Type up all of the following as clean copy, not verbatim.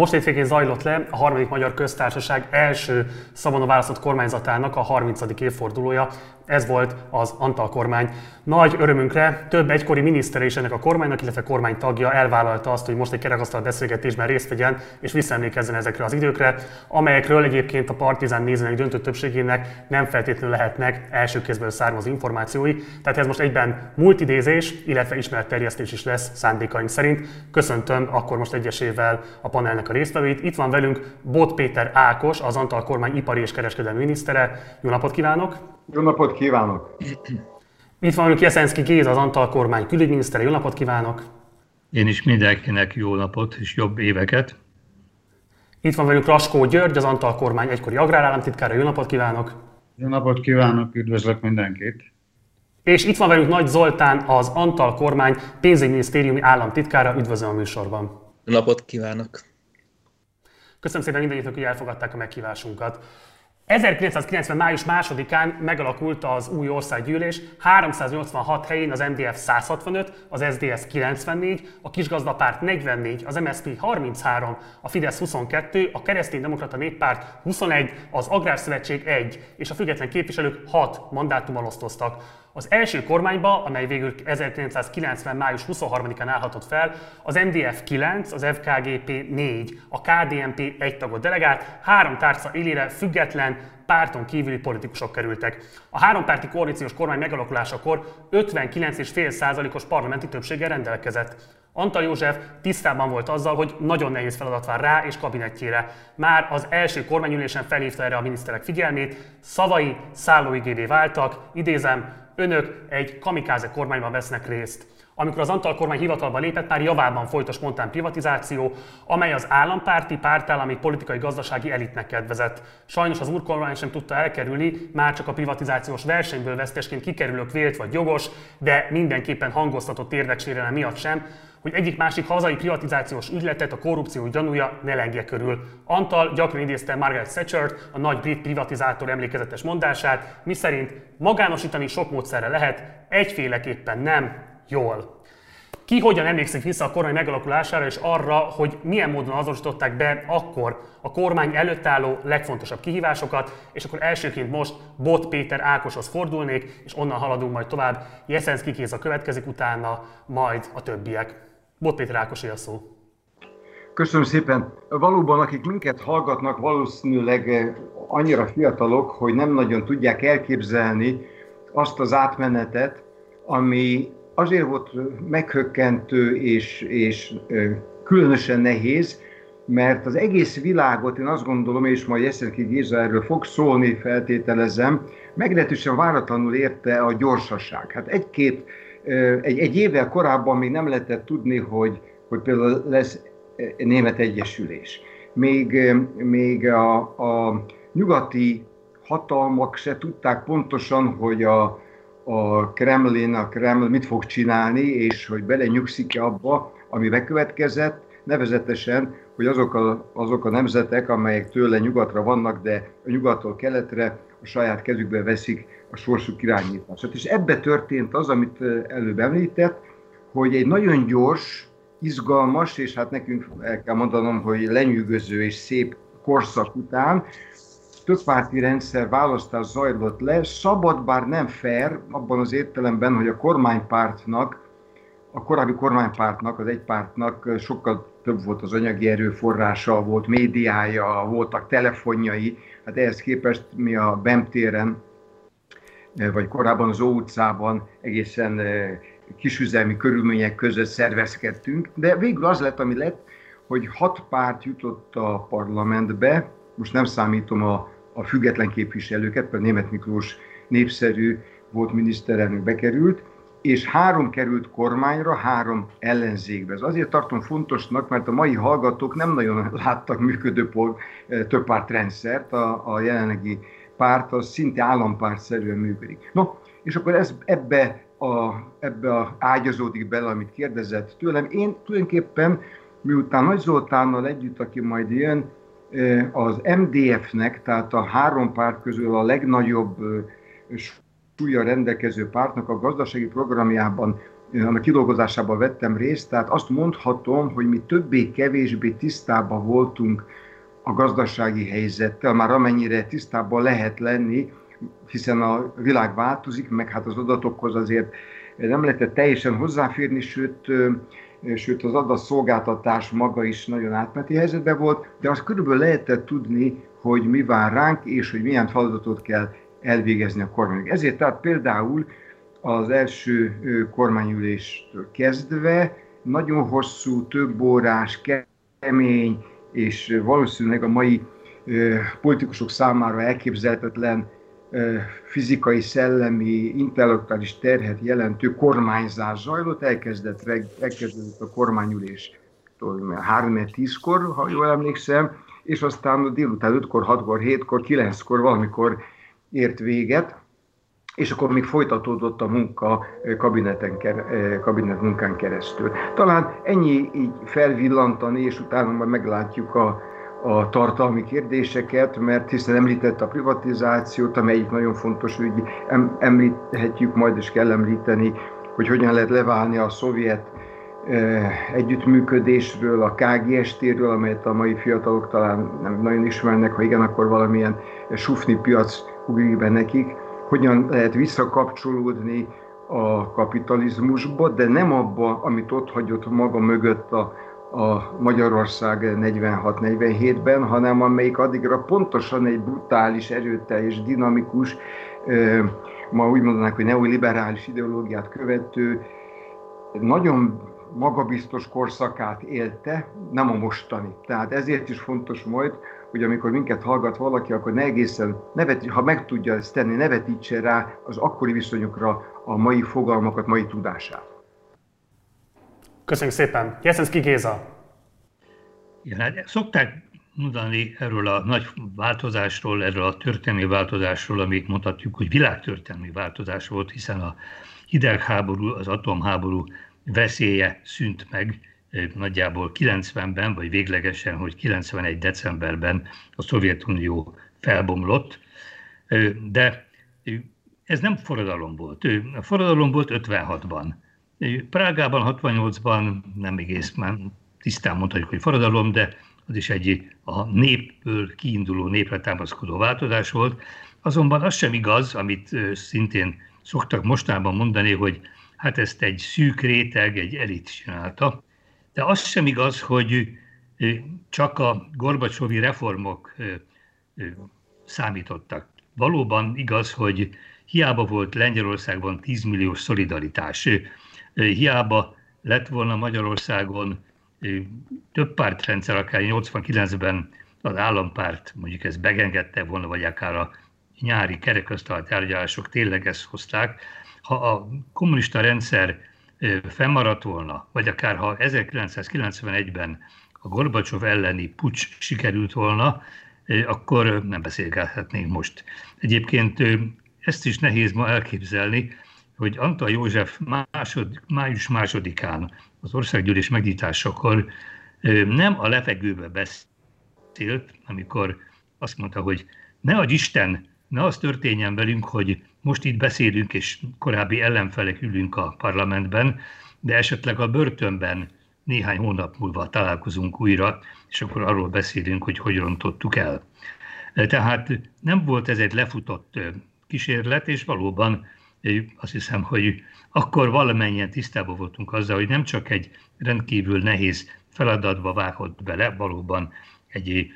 Most hétvégén zajlott le a harmadik Magyar Köztársaság első szabadon választott kormányzatának a 30. évfordulója. Ez volt az Antall kormány. Nagy örömünkre több egykori minisztere is ennek a kormánynak, illetve kormánytagja elvállalta azt, hogy most egy kerekasztal beszélgetésben részt vegyen és visszaemlékezzen ezekre az időkre, amelyekről egyébként a Partizán nézőinek döntő többségének nem feltétlenül lehetnek első kézből származó információi. Tehát ez most egyben múltidézés, illetve ismeretterjesztés is lesz szándékaink szerint. Köszöntöm akkor most egyesével a panelnek a résztvevőit. Itt van velünk Bod Péter Ákos, az Antall kormány ipari és kereskedelmi minisztere. Jó napot kívánok! Jó napot kívánok! Itt van velünk Jeszenszky Géza, az Antall kormány külügyminisztere. Jó napot kívánok! Én is mindenkinek jó napot és jobb éveket! Itt van velünk Raskó György, az Antall kormány egykori agrárállamtitkára. Jó napot kívánok! Jó napot kívánok! Üdvözlök mindenkit! És itt van velünk Nagy Zoltán, az Antall kormány pénzügyminisztériumi államtitkára. Üdvözlöm a műsorban! Jó napot kívánok! Köszönöm szépen mindenkinek, hogy elfogadták a meghívásunkat. 1990. május 2-án megalakult az új országgyűlés, 386 helyén az MDF 165, az SZDSZ 94, a Kisgazdapárt 44, az MSZP 33, a Fidesz 22, a Kereszténydemokrata Néppárt 21, az Agrárszövetség 1 és a független képviselők 6 mandátummal osztoztak. Az első kormányba, amely végül 1990. május 23-án állhatott fel, az MDF 9, az FKGP 4, a KDNP 1 tagot delegált, 3 tárca élére független, párton kívüli politikusok kerültek. A hárompárti koalíciós kormány megalakulásakor 59,5%-os parlamenti többséggel rendelkezett. Antall József tisztában volt azzal, hogy nagyon nehéz feladat vár rá és kabinettjére. Már az első kormányülésen felhívta erre a miniszterek figyelmét, szavai szállóigévé váltak, idézem, önök egy kamikáze kormányban vesznek részt. Amikor az Antall kormány hivatalba lépett, már javában folyt a spontán privatizáció, amely az állampárti, pártállami politikai-gazdasági elitnek kedvezett. Sajnos az úrkormány sem tudta elkerülni, már csak a privatizációs versenyből vesztesként kikerülők vélt vagy jogos, de mindenképpen hangoztatott érdeksérelem miatt sem, hogy egyik-másik hazai privatizációs ügyletet a korrupció gyanúja ne lengje körül. Antall gyakran idézte Margaret Thatchert, a nagy brit privatizátor emlékezetes mondását, miszerint magánosítani sok módszerre lehet, egyféleképpen nem, jól. Ki hogyan emlékszik vissza a kormány megalakulására és arra, hogy milyen módon azonosították be akkor a kormány előtt álló legfontosabb kihívásokat, és akkor elsőként most Bod Péter Ákoshoz fordulnék, és onnan haladunk majd tovább. Jeszenszky Géza következik utána, majd a többiek. Bod Péter Ákos, a szó. Köszönöm szépen. Valóban, akik minket hallgatnak, valószínűleg annyira fiatalok, hogy nem nagyon tudják elképzelni azt az átmenetet, ami azért volt meghökkentő és különösen nehéz, mert az egész világot, én azt gondolom, és majd Jeszenszky Géza erről fog szólni, feltételezem, meglehetősen váratlanul érte a gyorsaság. Hát egy évvel korábban még nem lehetett tudni, hogy például lesz német egyesülés. Még a nyugati hatalmak se tudták pontosan, hogy a Kreml mit fog csinálni, és hogy belenyugszik-e abba, ami bekövetkezett, nevezetesen, hogy azok a nemzetek, amelyek tőle nyugatra vannak, de a nyugattól keletre a saját kezükbe veszik a sorsuk irányítását. És ebbe történt az, amit előbb említett, hogy egy nagyon gyors, izgalmas, és hát nekünk el kell mondanom, hogy lenyűgöző és szép korszak után többpárti rendszer választás zajlott le, szabad, bár nem fair, abban az értelemben, hogy a korábbi kormánypártnak, az egypártnak sokkal több volt az anyagi erőforrása, volt médiája, voltak telefonjai, hát ehhez képest mi a BEM téren, vagy korábban az Ó utcában egészen kisüzemi körülmények között szervezkedtünk, de végül az lett, ami lett, hogy 6 párt jutott a parlamentbe, most nem számítom a független képviselőket, mert Németh Miklós népszerű volt miniszterelnök bekerült, és 3 került kormányra, 3 ellenzékbe. Ez azért tartom fontosnak, mert a mai hallgatók nem nagyon láttak működő többpártrendszert, a jelenlegi párt az szinte állampártszerűen működik. No, és akkor ebbe ágyazódik bele, amit kérdezett tőlem. Én tulajdonképpen, miután Nagy Zoltánnal együtt, aki majd jön, az MDF-nek, tehát a 3 párt közül a legnagyobb súlya rendelkező pártnak a gazdasági programjában én annak kidolgozásában vettem részt, tehát azt mondhatom, hogy mi többé-kevésbé tisztában voltunk a gazdasági helyzettel, már amennyire tisztában lehet lenni, hiszen a világ változik, meg hát az adatokhoz azért nem lehetett teljesen hozzáférni, sőt az adatszolgáltatás maga is nagyon átmeneti helyzetben volt, de azt körülbelül lehetett tudni, hogy mi vár ránk, és hogy milyen feladatot kell elvégezni a kormányok. Ezért tehát például az első kormányüléstől kezdve nagyon hosszú, több órás, kemény, és valószínűleg a mai politikusok számára elképzelhetetlen fizikai, szellemi, intellektuális terhet jelentő kormányzás zajlott, elkezdődött a kormányülés 3-10-kor, ha jól emlékszem, és aztán délután 5-kor, 6-kor, 7-kor, 9-kor valamikor ért véget, és akkor még folytatódott a munka kabinet munkán keresztül. Talán ennyi így felvillantani, és utána majd meglátjuk a tartalmi kérdéseket, mert hiszen említett a privatizációt, amelyik nagyon fontos ügy, említhetjük majd, és kell említeni, hogy hogyan lehet leválni a szovjet együttműködésről, a KGST-ről, amelyet a mai fiatalok talán nem nagyon ismernek, ha igen, akkor valamilyen sufni piac ugrik be nekik. Hogyan lehet visszakapcsolódni a kapitalizmusba, de nem abba, amit ott hagyott maga mögött a Magyarország 46-47-ben, hanem amelyik addigra pontosan egy brutális, erőteljes, dinamikus, ma úgy mondanák, hogy neoliberális ideológiát követő, nagyon magabiztos korszakát élte, nem a mostani. Tehát ezért is fontos majd, hogy amikor minket hallgat valaki, akkor ne egészen, ha meg tudja ezt tenni, ne vetítse rá az akkori viszonyokra a mai fogalmakat, mai tudását. Köszönjük szépen. Jeszenszky Géza. Ja, hát szokták mondani erről a nagy változásról, erről a történelmi változásról, amit mondhatjuk, hogy világtörténelmi változás volt, hiszen a hidegháború, az atomháború veszélye szűnt meg nagyjából 90-ben, vagy véglegesen, hogy 91. decemberben a Szovjetunió felbomlott, de ez nem forradalom volt. A forradalom volt 56-ban. Prágában 68-ban nem egészen tisztán mondhatjuk, hogy forradalom, de az is egy a népből kiinduló, népre támaszkodó változás volt. Azonban az sem igaz, amit szintén szoktak mostában mondani, hogy hát ezt egy szűk réteg, egy elit csinálta. De az sem igaz, hogy csak a gorbacsovi reformok számítottak. Valóban igaz, hogy hiába volt Lengyelországban 10 milliós szolidaritás, hiába lett volna Magyarországon több pártrendszer, akár 89-ben az állampárt, mondjuk ezt megengedte volna, vagy akár a nyári kerekasztal tárgyalások tényleg ezt hozták. Ha a kommunista rendszer fennmaradt volna, vagy akár ha 1991-ben a Gorbacsov elleni puccs sikerült volna, akkor nem beszélgethetnénk most. Egyébként ezt is nehéz ma elképzelni, hogy Antall József május 2-án az országgyűlés megnyitásakor nem a levegőbe beszélt, amikor azt mondta, hogy ne adj Isten, ne az történjen velünk, hogy most itt beszélünk, és korábbi ellenfelek ülünk a parlamentben, de esetleg a börtönben néhány hónap múlva találkozunk újra, és akkor arról beszélünk, hogy hogy rontottuk el. Tehát nem volt ez egy lefutott kísérlet, és valóban azt hiszem, hogy akkor valamennyien tisztában voltunk azzal, hogy nem csak egy rendkívül nehéz feladatba vágott bele, valóban egy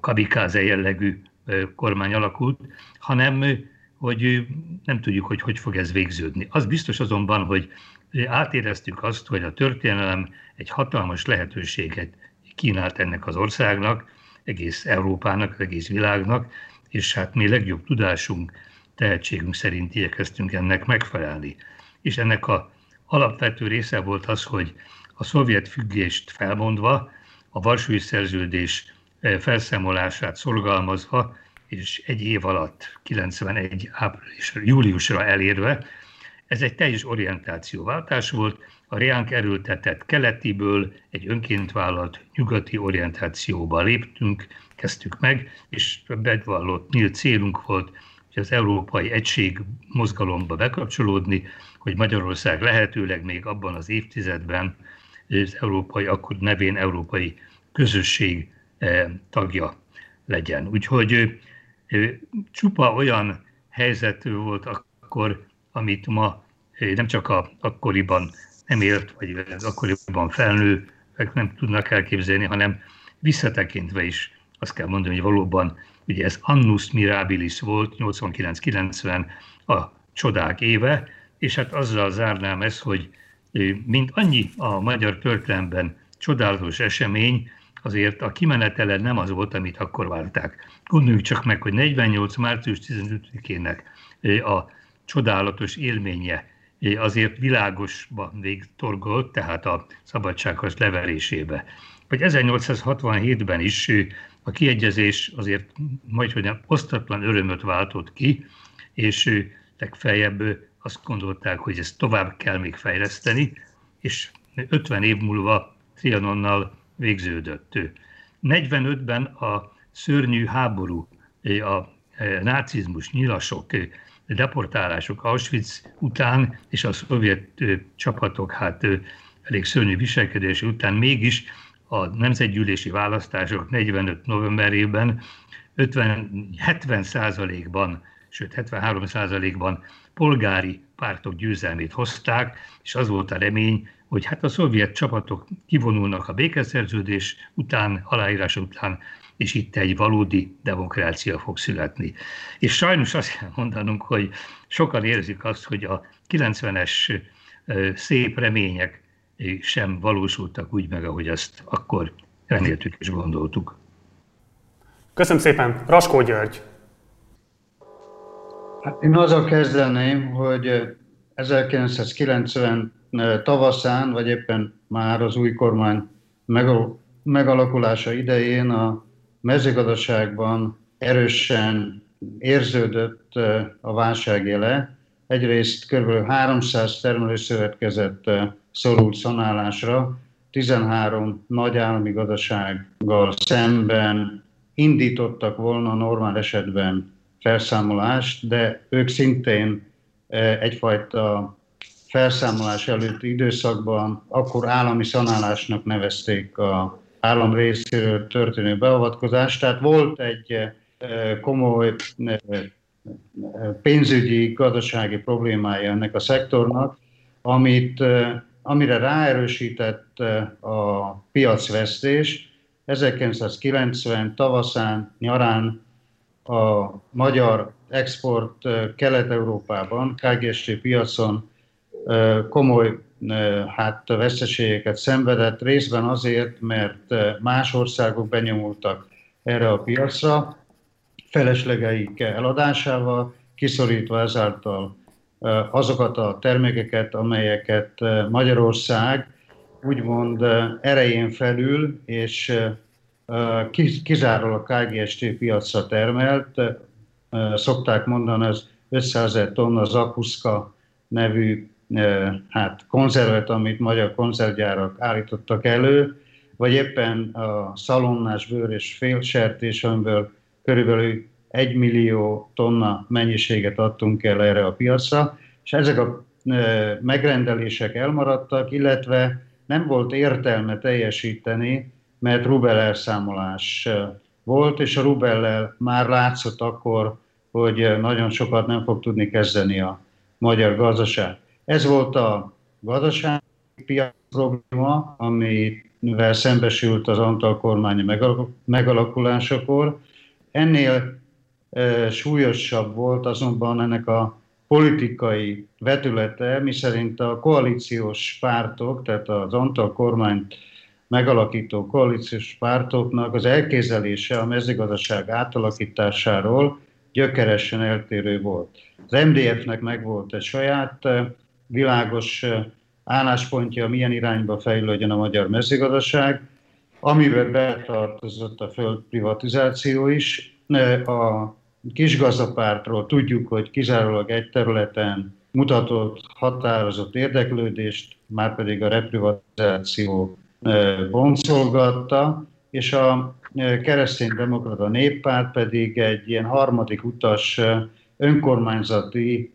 kabikáze jellegű kormány alakult, hanem hogy nem tudjuk, hogy hogy fog ez végződni. Az biztos azonban, hogy átéreztük azt, hogy a történelem egy hatalmas lehetőséget kínált ennek az országnak, egész Európának, egész világnak, és hát mi legjobb tudásunk, tehetségünk szerint igyekeztünk ennek megfelelni. És ennek az alapvető része volt az, hogy a szovjet függést felmondva, a Varsói Szerződés felszámolását szorgalmazva, és egy év alatt, 91. júliusra elérve, ez egy teljes orientációváltás volt, a reánk erőltetett keletiből egy önként vállalt nyugati orientációba léptünk, kezdtük meg, és bevallott nyílt célunk volt, és az Európai Egység mozgalomba bekapcsolódni, hogy Magyarország lehetőleg még abban az évtizedben az európai, akkor nevén Európai Közösség tagja legyen. Úgyhogy csupa olyan helyzet volt akkor, amit ma nem csak akkoriban nem ért, vagy az akkoriban felnővek nem tudnak elképzelni, hanem visszatekintve is azt kell mondani, hogy valóban ugye ez annus mirabilis volt, 89-90 a csodák éve, és hát azzal zárnám ezt, hogy mint annyi a magyar történelemben csodálatos esemény, azért a kimenetele nem az volt, amit akkor várták. Gondoljuk csak meg, hogy 48. március 15-ének a csodálatos élménye azért világosban végtorgolt, tehát a szabadságharc leverésébe. Vagy 1867-ben is a kiegyezés azért majdhogy osztatlan örömöt váltott ki, és legfeljebb azt gondolták, hogy ezt tovább kell még fejleszteni, és 50 év múlva Trianonnal végződött. 45-ben a szörnyű háború, a nácizmus, nyilasok, deportálások Auschwitz után, és a szovjet csapatok hát elég szörnyű viselkedése után mégis a nemzetgyűlési választások 45. novemberében 70%-ban, sőt 73%-ban polgári pártok győzelmét hozták, és az volt a remény, hogy hát a szovjet csapatok kivonulnak a békeszerződés után, aláírás után, és itt egy valódi demokrácia fog születni. És sajnos azt kell mondanunk, hogy sokan érzik azt, hogy a 90-es szép remények sem valósultak úgy meg, ahogy azt akkor reméltük és gondoltuk. Köszönöm szépen. Raskó György. Én azzal kezdeném, hogy 1990 tavaszán, vagy éppen már az új kormány megalakulása idején a mezőgazdaságban erősen érződött a válságjele. Egyrészt kb. 300 termelőszövetkezet szorult szanálásra, 13 nagy állami gazdasággal szemben indítottak volna normál esetben felszámolást, de ők szintén egyfajta felszámolás előtti időszakban akkor állami szanálásnak nevezték a állam részéről történő beavatkozást, tehát volt egy komoly pénzügyi, gazdasági problémája ennek a szektornak, amire ráerősített a piacvesztés. 1990 tavaszán, nyarán a magyar export Kelet-Európában, KGST piacon komoly veszteségeket szenvedett, részben azért, mert más országok benyomultak erre a piacra, feleslegeik eladásával, kiszorítva ezáltal azokat a termékeket, amelyeket Magyarország úgymond erején felül és kizárólag a KGST piacra termelt, szokták mondani az 500 tonna zakuszka nevű konzervet, amit magyar konzervgyárak állítottak elő, vagy éppen a szalonnás bőr és félsertés, amiből körülbelül 1 millió tonna mennyiséget adtunk el erre a piacra, és ezek a megrendelések elmaradtak, illetve nem volt értelme teljesíteni, mert rubel elszámolás volt, és a rubellel már látszott akkor, hogy nagyon sokat nem fog tudni kezdeni a magyar gazdaság. Ez volt a gazdasági piac probléma, amivel szembesült az Antall kormány megalakulásakor. Ennél súlyosabb volt azonban ennek a politikai vetülete, miszerint a koalíciós pártok, tehát az Antall kormányt megalakító koalíciós pártoknak az elképzelése a mezőgazdaság átalakításáról gyökeresen eltérő volt. Az MDF-nek megvolt egy saját világos álláspontja, milyen irányba fejlődjön a magyar mezőgazdaság, amiben betartozott a földprivatizáció is. A kisgazdapártról tudjuk, hogy kizárólag egy területen mutatott határozott érdeklődést, márpedig a reprivatizáció boncolgatta, és a kereszténydemokrata néppárt pedig egy ilyen harmadik utas önkormányzati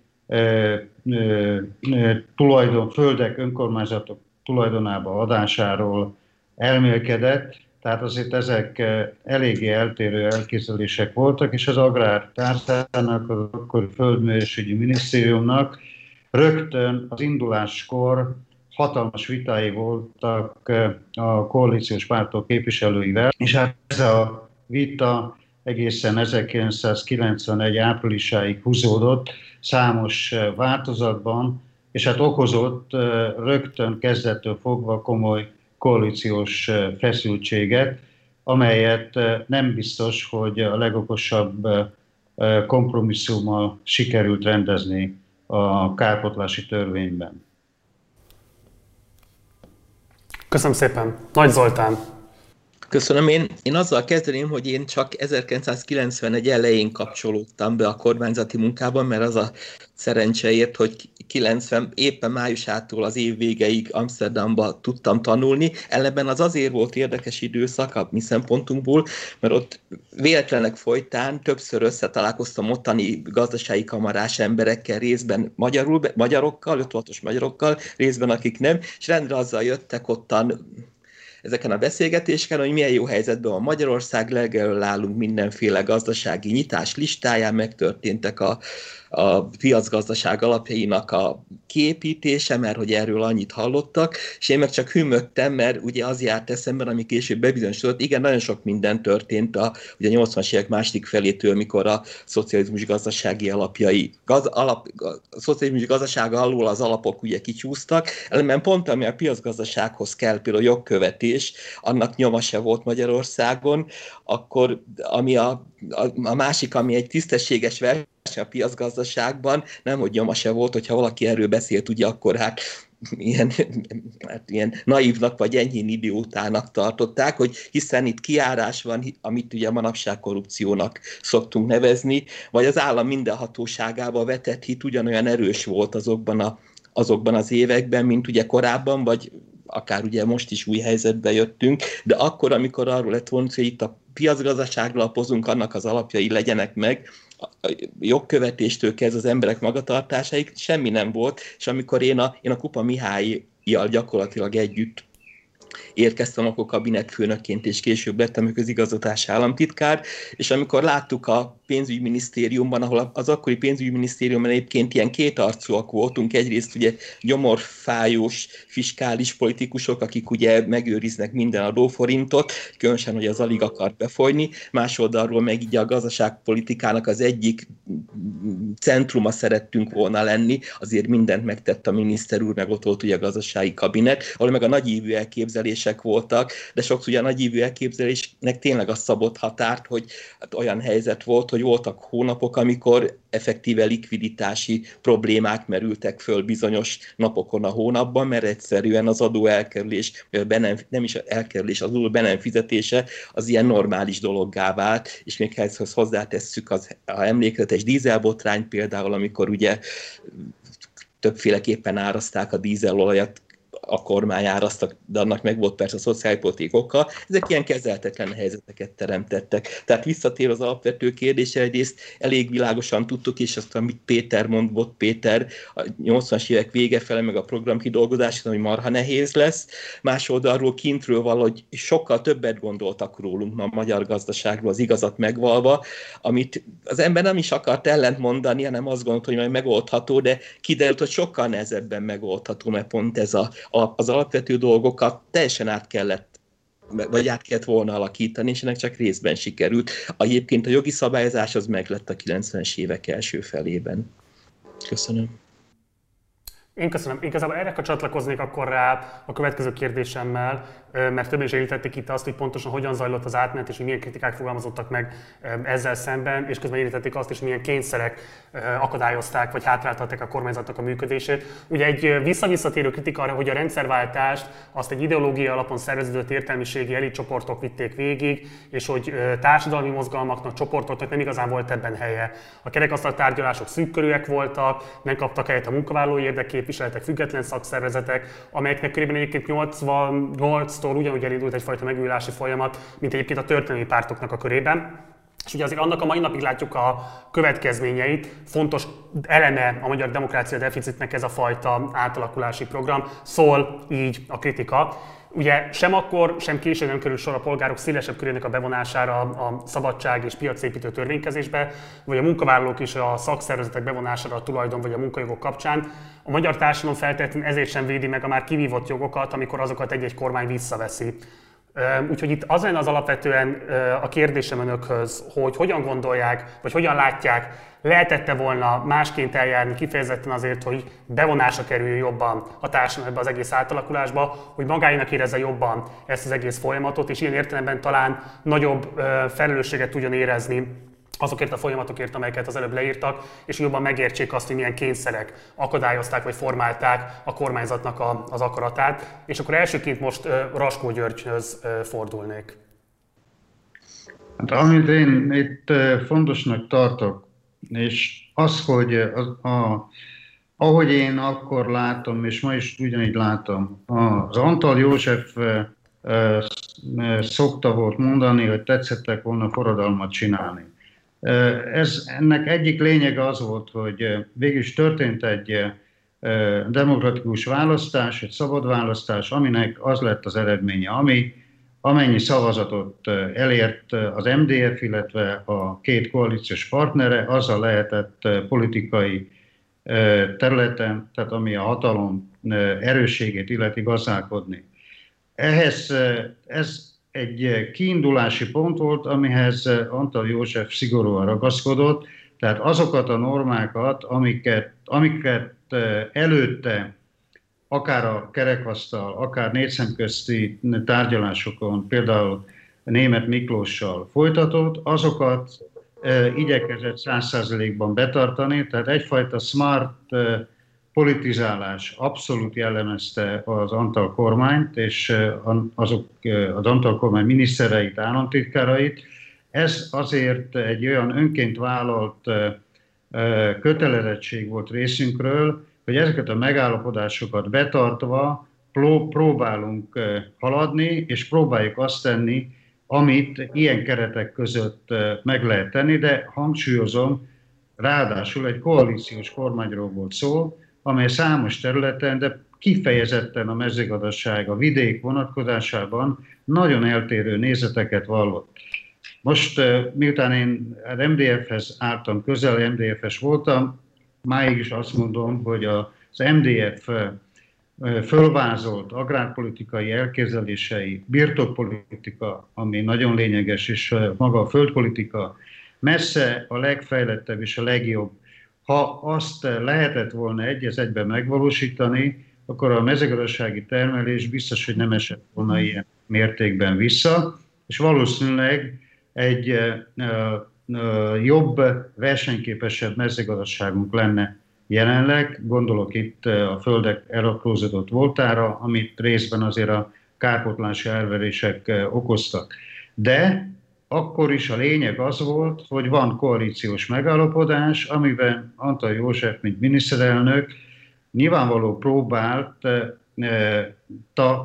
földek önkormányzatok tulajdonába adásáról elmélkedett, tehát azért ezek eléggé eltérő elképzelések voltak, és az Agrártárcának, az akkori Földművelésügyi Minisztériumnak rögtön az induláskor hatalmas vitái voltak a koalíciós pártok képviselőivel, és hát ez a vita egészen 1991. áprilisáig húzódott számos változatban, és hát okozott rögtön kezdettől fogva komoly koalíciós feszültséget, amelyet nem biztos, hogy a legokosabb kompromisszummal sikerült rendezni a kárpótlási törvényben. Köszönöm szépen. Nagy Zoltán. Köszönöm. Én azzal kezdeném, hogy én csak 1991 elején kapcsolódtam be a kormányzati munkában, mert az a szerencseért, hogy éppen májusától az év végeig Amsterdamba tudtam tanulni. Ellenben az azért volt érdekes időszak a mi szempontunkból, mert ott véletlenek folytán többször összetalálkoztam ottani gazdasági kamarás emberekkel, részben magyarokkal, 56-os magyarokkal, részben akik nem, és rendre azzal jöttek ottan ezeken a beszélgetéseken, hogy milyen jó helyzetben van Magyarország, legelől állunk mindenféle gazdasági nyitás listáján, megtörténtek a piacgazdaság alapjainak a kiépítése, mert hogy erről annyit hallottak, és én meg csak hümmögtem, mert ugye az járt eszemben, ami később bebizonyosodott, igen, nagyon sok minden történt ugye a 80-as évek második felétől, mikor a szocializmus gazdasági alapjai, a szocializmus gazdasága alól az alapok ugye kicsúsztak, ellenben pont ami a piacgazdasághoz kell, például jogkövetés, annak nyoma se volt Magyarországon, akkor ami a másik, ami egy tisztességes verseny a piacgazdaságban, nem, hogy nyoma se volt, hogyha valaki erről beszélt, ugye akkor ilyen naívnak vagy enyhén idiótának tartották, hogy hiszen itt kijárás van, amit ugye manapság korrupciónak szoktunk nevezni, vagy az állam mindenhatóságába vetett hit ugyanolyan erős volt azokban az években, mint ugye korábban, vagy akár ugye most is új helyzetbe jöttünk, de akkor, amikor arról lett volna, hogy itt a piacgazdaságra lapozunk, annak az alapjai legyenek meg, a jogkövetéstől kezdve az emberek magatartásaik, semmi nem volt, és amikor én a Kupa Mihályial gyakorlatilag együtt érkeztem, akkor kabinetfőnökként, és később lettem közigazgatási államtitkár, és amikor láttuk a pénzügyminisztériumban, ahol az akkori pénzügyminisztériumban egyébként ilyen kétarcúak voltunk, egyrészt ugye gyomorfájós fiskális politikusok, akik ugye megőriznek minden adóforintot, különösen, hogy az alig akart befolyni, másoldalról meg így a gazdaságpolitikának az egyik centruma szerettünk volna lenni, azért mindent megtett a miniszter úr, meg ott volt ugye a gazdasági kabinet, ahol meg a nagyívű elképzelések voltak, de sokszor ugye a nagyívű elképzelésnek tényleg a szabott határt, hogy hát olyan helyzet volt, hogy voltak hónapok, amikor effektíve likviditási problémák merültek föl bizonyos napokon a hónapban, mert egyszerűen az adóelkerülés, nem is elkerülés, az adó be nem fizetése az ilyen normális dologgá vált, és még ehhez hozzátesszük az emlékezetes dízelbotrány például, amikor ugye többféleképpen áraszták a dízelolajat, a kormány árasztak, de annak meg volt persze a szociálpolitikai oka, ezek ilyen kezelhetetlen helyzeteket teremtettek. Tehát visszatér az alapvető kérdésre, egyrészt elég világosan tudtuk, és azt, amit Péter mond, Bod Péter, a 80-as évek vége fele, meg a program kidolgozása, ami marha nehéz lesz. Másoldalról kintről valahogy sokkal többet gondoltak rólunk a magyar gazdaságról, az igazat megvalva, amit az ember nem is akart ellentmondani, hanem azt gondolt, hogy majd megoldható, de kiderült, hogy sokkal nehezebben megoldható, mert pont ez az alapvető dolgokat teljesen át kellett volna alakítani, és ennek csak részben sikerült. Egyébként a jogi szabályozás az meglett a 90-es évek első felében. Köszönöm. Én köszönöm. Igazából erre csatlakoznék akkor rá a következő kérdésemmel, mert többen is érintették itt azt, hogy pontosan hogyan zajlott az átmenet, és hogy milyen kritikák fogalmazottak meg ezzel szemben, és közben érintették azt is, milyen kényszerek akadályozták, vagy hátráltatták a kormányzatnak a működését. Ugye egy visszavisszatérő kritika arra, hogy a rendszerváltást azt egy ideológia alapon szerveződött értelmiségi elitcsoportok vitték végig, és hogy társadalmi mozgalmaknak, csoportoknak nem igazán volt ebben helye. A kerekasztal tárgyalások szűkkörűek voltak, nem kaptak helyet a munkavállalói érdekképviseletek, független szakszervezetek, amelyeknek körülbelül egyébként 88-tól ugyanúgy elindult egyfajta megújulási folyamat, mint egyébként a történelmi pártoknak a körében. És ugye azért annak a mai napig látjuk a következményeit, fontos eleme a magyar demokrácia deficitnek ez a fajta átalakulási program, szól így a kritika. Ugye sem akkor, sem később nem kerül sor a polgárok szélesebb körének a bevonására a szabadság és piacépítő törvénykezésbe, vagy a munkavállalók és a szakszervezetek bevonására a tulajdon vagy a munkajogok kapcsán. A magyar társadalom feltétlenül ezért sem védi meg a már kivívott jogokat, amikor azokat egy-egy kormány visszaveszi. Úgyhogy itt az lenne az alapvetően a kérdésem önökhöz, hogy hogyan gondolják, vagy hogyan látják, lehetette volna másként eljárni kifejezetten azért, hogy bevonásra kerüljön jobban a társadalom ebbe az egész átalakulásba, hogy magáinak érezze jobban ezt az egész folyamatot, és ilyen értelemben talán nagyobb felelősséget tudjon érezni azokért a folyamatokért, amelyeket az előbb leírtak, és jobban megértsék azt, hogy milyen kényszerek akadályozták vagy formálták a kormányzatnak az akaratát. És akkor elsőként most Raskó Györgyhöz fordulnék. Hát, amit én itt fontosnak tartok, és az, hogy ahogy én akkor látom, és ma is ugyanígy látom, az Antall József szokta volt mondani, hogy tetszettek volna forradalmat csinálni. Ennek egyik lényege az volt, hogy végül is történt egy demokratikus választás, egy szabad választás, aminek az lett az eredménye, amennyi szavazatot elért az MDF, illetve a két koalíciós partnere, azzal lehetett politikai területen, tehát ami a hatalom erősségét illeti gazdálkodni. Ez egy kiindulási pont volt, amihez Antall József szigorúan ragaszkodott, tehát azokat a normákat, amiket előtte akár a kerekasztal, akár négyszemközti tárgyalásokon, például Németh Miklóssal folytatott, azokat igyekezett 100%-ban betartani, tehát egyfajta smart politizálás abszolút jellemezte az Antall kormányt, és az Antall kormány minisztereit, államtitkárait. Ez azért egy olyan önként vállalt kötelezettség volt részünkről, hogy ezeket a megállapodásokat betartva próbálunk haladni, és próbáljuk azt tenni, amit ilyen keretek között meg lehet tenni, de hangsúlyozom, ráadásul egy koalíciós kormányról volt szó, amely számos területen, de kifejezetten a mezőgazdaság, a vidék vonatkozásában nagyon eltérő nézeteket vallott. Most, miután én az MDF-hez álltam közel, MDF-es voltam, máig is azt mondom, hogy az MDF fölvázolt agrárpolitikai elképzelései, birtokpolitika, ami nagyon lényeges, és maga a földpolitika, messze a legfejlettebb és a legjobb. Ha azt lehetett volna egyben megvalósítani, akkor a mezőgazdasági termelés biztos, hogy nem esett volna ilyen mértékben vissza, és valószínűleg egy jobb, versenyképesebb mezőgazdaságunk lenne jelenleg. Gondolok itt a földek elaprózódott voltára, amit részben azért a kárpótlási elverések okoztak. De akkor is a lényeg az volt, hogy van koalíciós megállapodás, amiben Antall József, mint miniszterelnök nyilvánvaló próbálta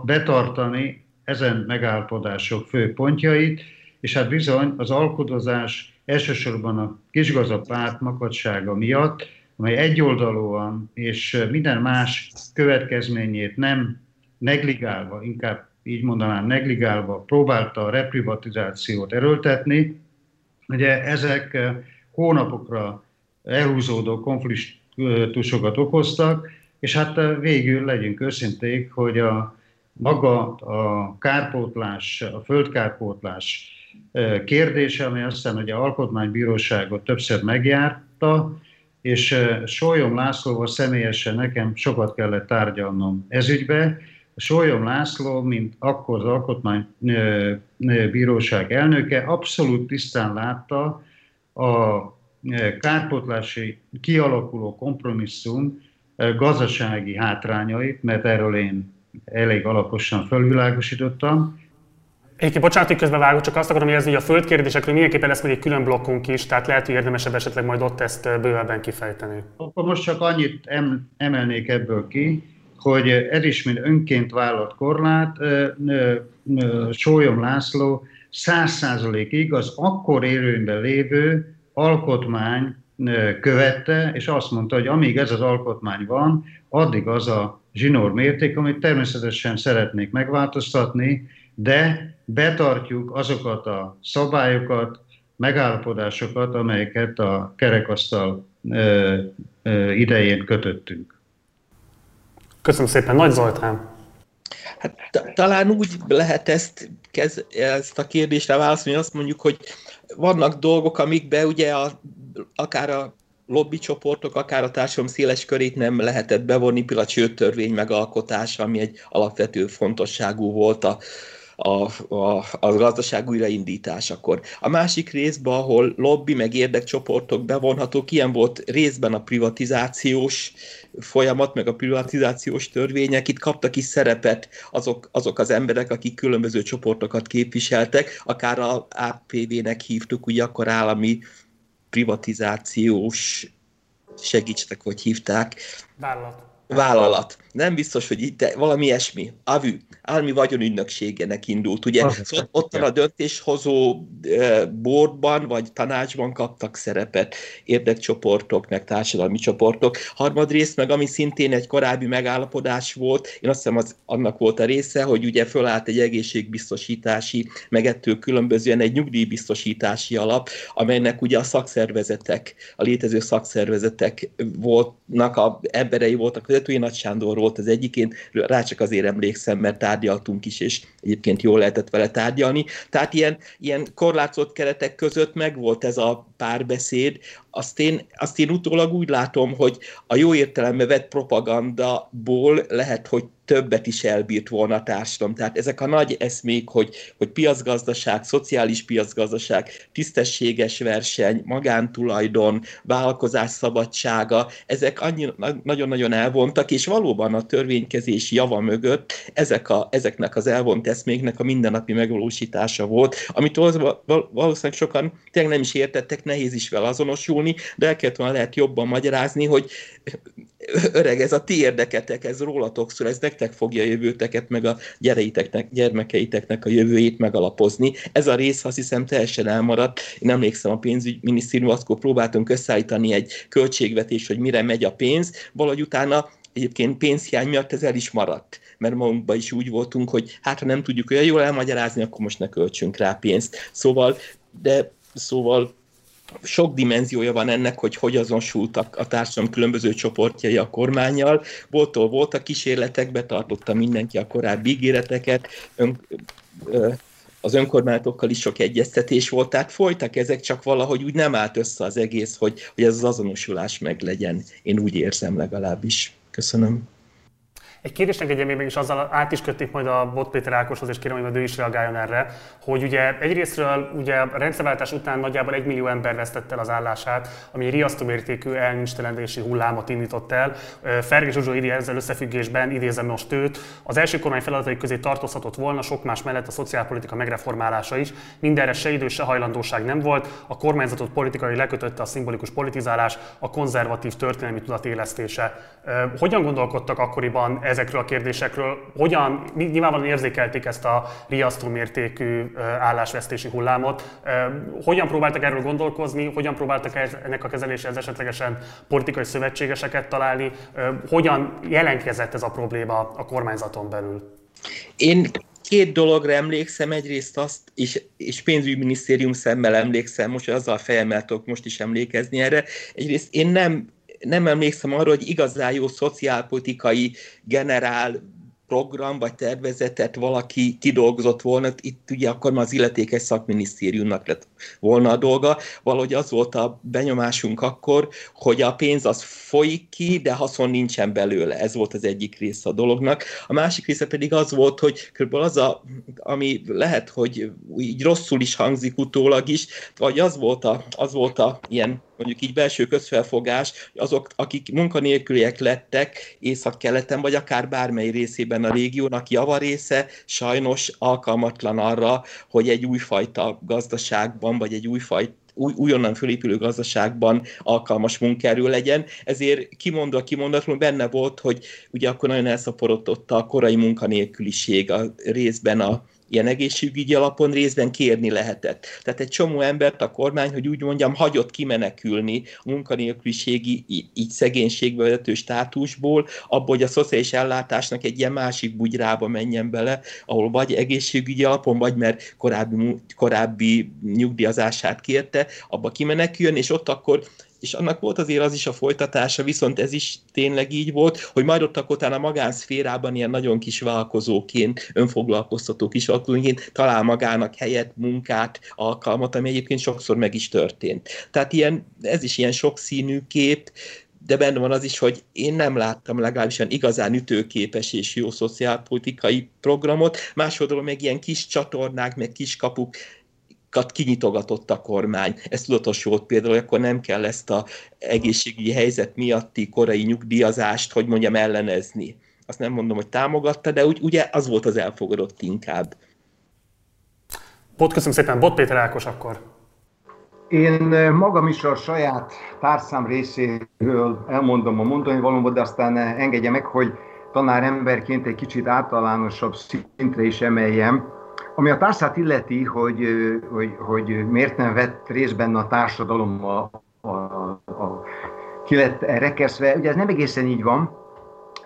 betartani ezen megállapodások fő pontjait, és hát bizony az alkudozás elsősorban a kisgazdapárt makadsága miatt, amely egyoldalúan és minden más következményét nem negligálva, inkább így mondanám, negligálva próbálta a reprivatizációt erőltetni. Ugye ezek hónapokra elhúzódó konfliktusokat okoztak, és hát végül legyünk őszinték, hogy maga a kárpótlás, a földkárpótlás kérdése, ami aztán ugye a Alkotmánybíróságot többször megjárta, és Sólyom Lászlóval személyesen nekem sokat kellett tárgyalnom ezügybe. Sólyom László, mint akkor az Alkotmánybíróság elnöke, abszolút tisztán látta a kárpótlási kialakuló kompromisszum gazdasági hátrányait, mert erről én elég alaposan felvilágosítottam. Egyébként bocsánat, hogy közbevágok, csak azt akarom érezni, hogy a földkérdésekről mindenképpen lesz még egy külön blokkunk is, tehát lehet, hogy érdemesebb esetleg majd ott ezt bővebben kifejteni. Akkor most csak annyit emelnék ebből ki, hogy ez is, mint önként vállalt korlát, Sólyom László 100%-ig az akkor érvényben lévő alkotmány követte, és azt mondta, hogy amíg ez az alkotmány van, addig az a zsinór mérték, amit természetesen szeretnék megváltoztatni, de betartjuk azokat a szabályokat, megállapodásokat, amelyeket a kerekasztal idején kötöttünk. Köszönöm szépen, Nagy Zoltán! Hát, talán úgy lehet ezt a kérdésre válaszolni, azt mondjuk, hogy vannak dolgok, amikbe ugye akár a lobbycsoportok, akár a társadalom széles körét nem lehetett bevonni, például a csőtörvény megalkotása, ami egy alapvető fontosságú volt a gazdaság újraindításakor. A másik részben, ahol lobby meg érdekcsoportok bevonhatók, ilyen volt részben a privatizációs folyamat, meg a privatizációs törvények. Itt kaptak is szerepet azok az emberek, akik különböző csoportokat képviseltek, akár a APV-nek hívtuk, ugye akkor állami privatizációs, segítsetek, hogy hívták. Vállalat. Nem biztos, hogy itt valami ilyesmi. AVÜ, állami vagyonügynökségenek indult, ugye? Szóval ott a döntéshozó boardban vagy tanácsban kaptak szerepet érdekcsoportok, meg társadalmi csoportok. Harmadrészt meg, ami szintén egy korábbi megállapodás volt, én azt hiszem annak volt a része, hogy ugye fölállt egy egészségbiztosítási, meg ettől különbözően egy nyugdíjbiztosítási alap, amelynek ugye a szakszervezetek, a létező szakszervezetek voltnak, emberei voltak, vezetői Nagy Sándor volt az egyikén, rá csak azért emlékszem, mert tárgyaltunk is, és egyébként jól lehetett vele tárgyalni. Tehát ilyen korlátozott keretek között megvolt ez a párbeszéd. Azt én utólag úgy látom, hogy a jó értelembe vett propagandaból lehet, hogy többet is elbírt volna a társadalom. Tehát ezek a nagy eszmék, hogy piacgazdaság, szociális piacgazdaság, tisztességes verseny, magántulajdon, vállalkozás szabadsága, ezek nagyon-nagyon elvontak, és valóban a törvénykezés java mögött ezeknek az elvont eszméknek a mindennapi megvalósítása volt, amit valószínűleg sokan tényleg nem is értettek, nehéz is vele azonosulni, de el kellett volna lehet jobban magyarázni, hogy öreg, ez a ti érdeketek, ez rólatok szól, ez nektek fogja a jövőteket, meg a gyermekeiteknek a jövőjét megalapozni. Ez a rész, azt hiszem, teljesen elmaradt. Én emlékszem, a pénzügyminisztérium, akkor próbáltunk összeállítani egy költségvetést, hogy mire megy a pénz, valahogy utána egyébként pénzhiány miatt ez el is maradt, mert magunkban is úgy voltunk, hogy hát ha nem tudjuk olyan jól elmagyarázni, akkor most ne költsünk rá pénzt. Szóval sok dimenziója van ennek, hogy azonosultak a társadalom különböző csoportjai a kormánnyal. Voltak kísérletek, betartotta mindenki a korábbi ígéreteket, az önkormányzatokkal is sok egyeztetés volt, tehát folytak ezek, csak valahogy úgy nem állt össze az egész, hogy ez az azonosulás meglegyen. Én úgy érzem legalábbis. Köszönöm. Egy kérdésnek egyébként mégis azzal át is kötik majd a Bod Péter Ákoshoz, és kérem, hogy ő is reagáljon erre, hogy ugye egyrésztről ugye a rendszerváltás után nagyjából 1 millió ember vesztette el az állását, ami egy riasztó mértékű elnincstelenedési hullámot indított el. Ferge Zsuzsa ezzel összefüggésben, idézem most őt, az első kormány feladatai közé tartozhatott volna sok más mellett a szociálpolitika megreformálása is, mindenre se idő, se hajlandóság nem volt, a kormányzatot politikai lekötötte a szimbolikus politizálás, a konzervatív történelmi tudat élesztése. Hogyan gondolkodtak akkoriban ezekről a kérdésekről, hogyan, nyilvánvalóan érzékelték ezt a riasztó mértékű állásvesztési hullámot, hogyan próbáltak erről gondolkozni, hogyan próbáltak ennek a kezeléséhez esetlegesen politikai szövetségeseket találni, hogyan jelentkezett ez a probléma a kormányzaton belül? Én két dologra emlékszem, egyrészt azt, és pénzügyminisztérium szemmel emlékszem, most azzal fejemmel tudok most is emlékezni erre, egyrészt én nem emlékszem arra, hogy igazán jó szociálpolitikai generál program vagy tervezetet valaki kidolgozott volna. Itt ugye akkor már az illetékes szakminisztériumnak lett volna a dolga. Valahogy az volt a benyomásunk akkor, hogy a pénz az folyik ki, de haszon nincsen belőle. Ez volt az egyik része a dolognak. A másik része pedig az volt, hogy körülbelül az, ami lehet, hogy így rosszul is hangzik utólag is, vagy az volt a ilyen, mondjuk így belső közfelfogás, azok, akik munkanélküliek lettek Észak-Keleten, vagy akár bármely részében a régiónak, javarésze sajnos alkalmatlan arra, hogy egy újfajta gazdaságban, vagy egy újonnan fölépülő gazdaságban alkalmas munkaerő legyen. Ezért kimondatlanul benne volt, hogy ugye akkor nagyon elszaporodott a korai munkanélküliség, a részben a ilyen egészségügyi alapon részben kérni lehetett. Tehát egy csomó embert a kormány, hogy úgy mondjam, hagyott kimenekülni a munkanélküliségi, így szegénységbe vezető státusból, abból, hogy a szociális ellátásnak egy ilyen másik bugyrába menjen bele, ahol vagy egészségügyi alapon, vagy mert korábbi nyugdíjazását kérte, abba kimeneküljön, és ott akkor... és annak volt azért az is a folytatása, viszont ez is tényleg így volt, hogy majd ott utána a magánszférában ilyen nagyon kis vállalkozóként, önfoglalkoztató kis vállalkozóként talál magának helyet, munkát, alkalmat, ami egyébként sokszor meg is történt. Tehát ilyen, ez is ilyen sokszínű kép, de benne van az is, hogy én nem láttam legalábbis olyan igazán ütőképes és jó szociálpolitikai programot, másoldalon meg ilyen kis csatornák, meg kis kapuk, kinyitogatott a kormány. Ez tudatos volt például, hogy akkor nem kell ezt az egészségügyi helyzet miatti korai nyugdíjazást, hogy mondjam, ellenezni. Azt nem mondom, hogy támogatta, de ugye az volt az elfogadott inkább. Bod, köszönöm szépen. Bod Péter Ákos akkor. Én magam is a saját társzám részéről elmondom a mondani valóban, de aztán engedje meg, hogy tanáremberként egy kicsit általánosabb szintre is emeljem. Ami a társzát illeti, hogy miért nem vett részt benne a társadalom, ki lett rekeszve, ugye ez nem egészen így van,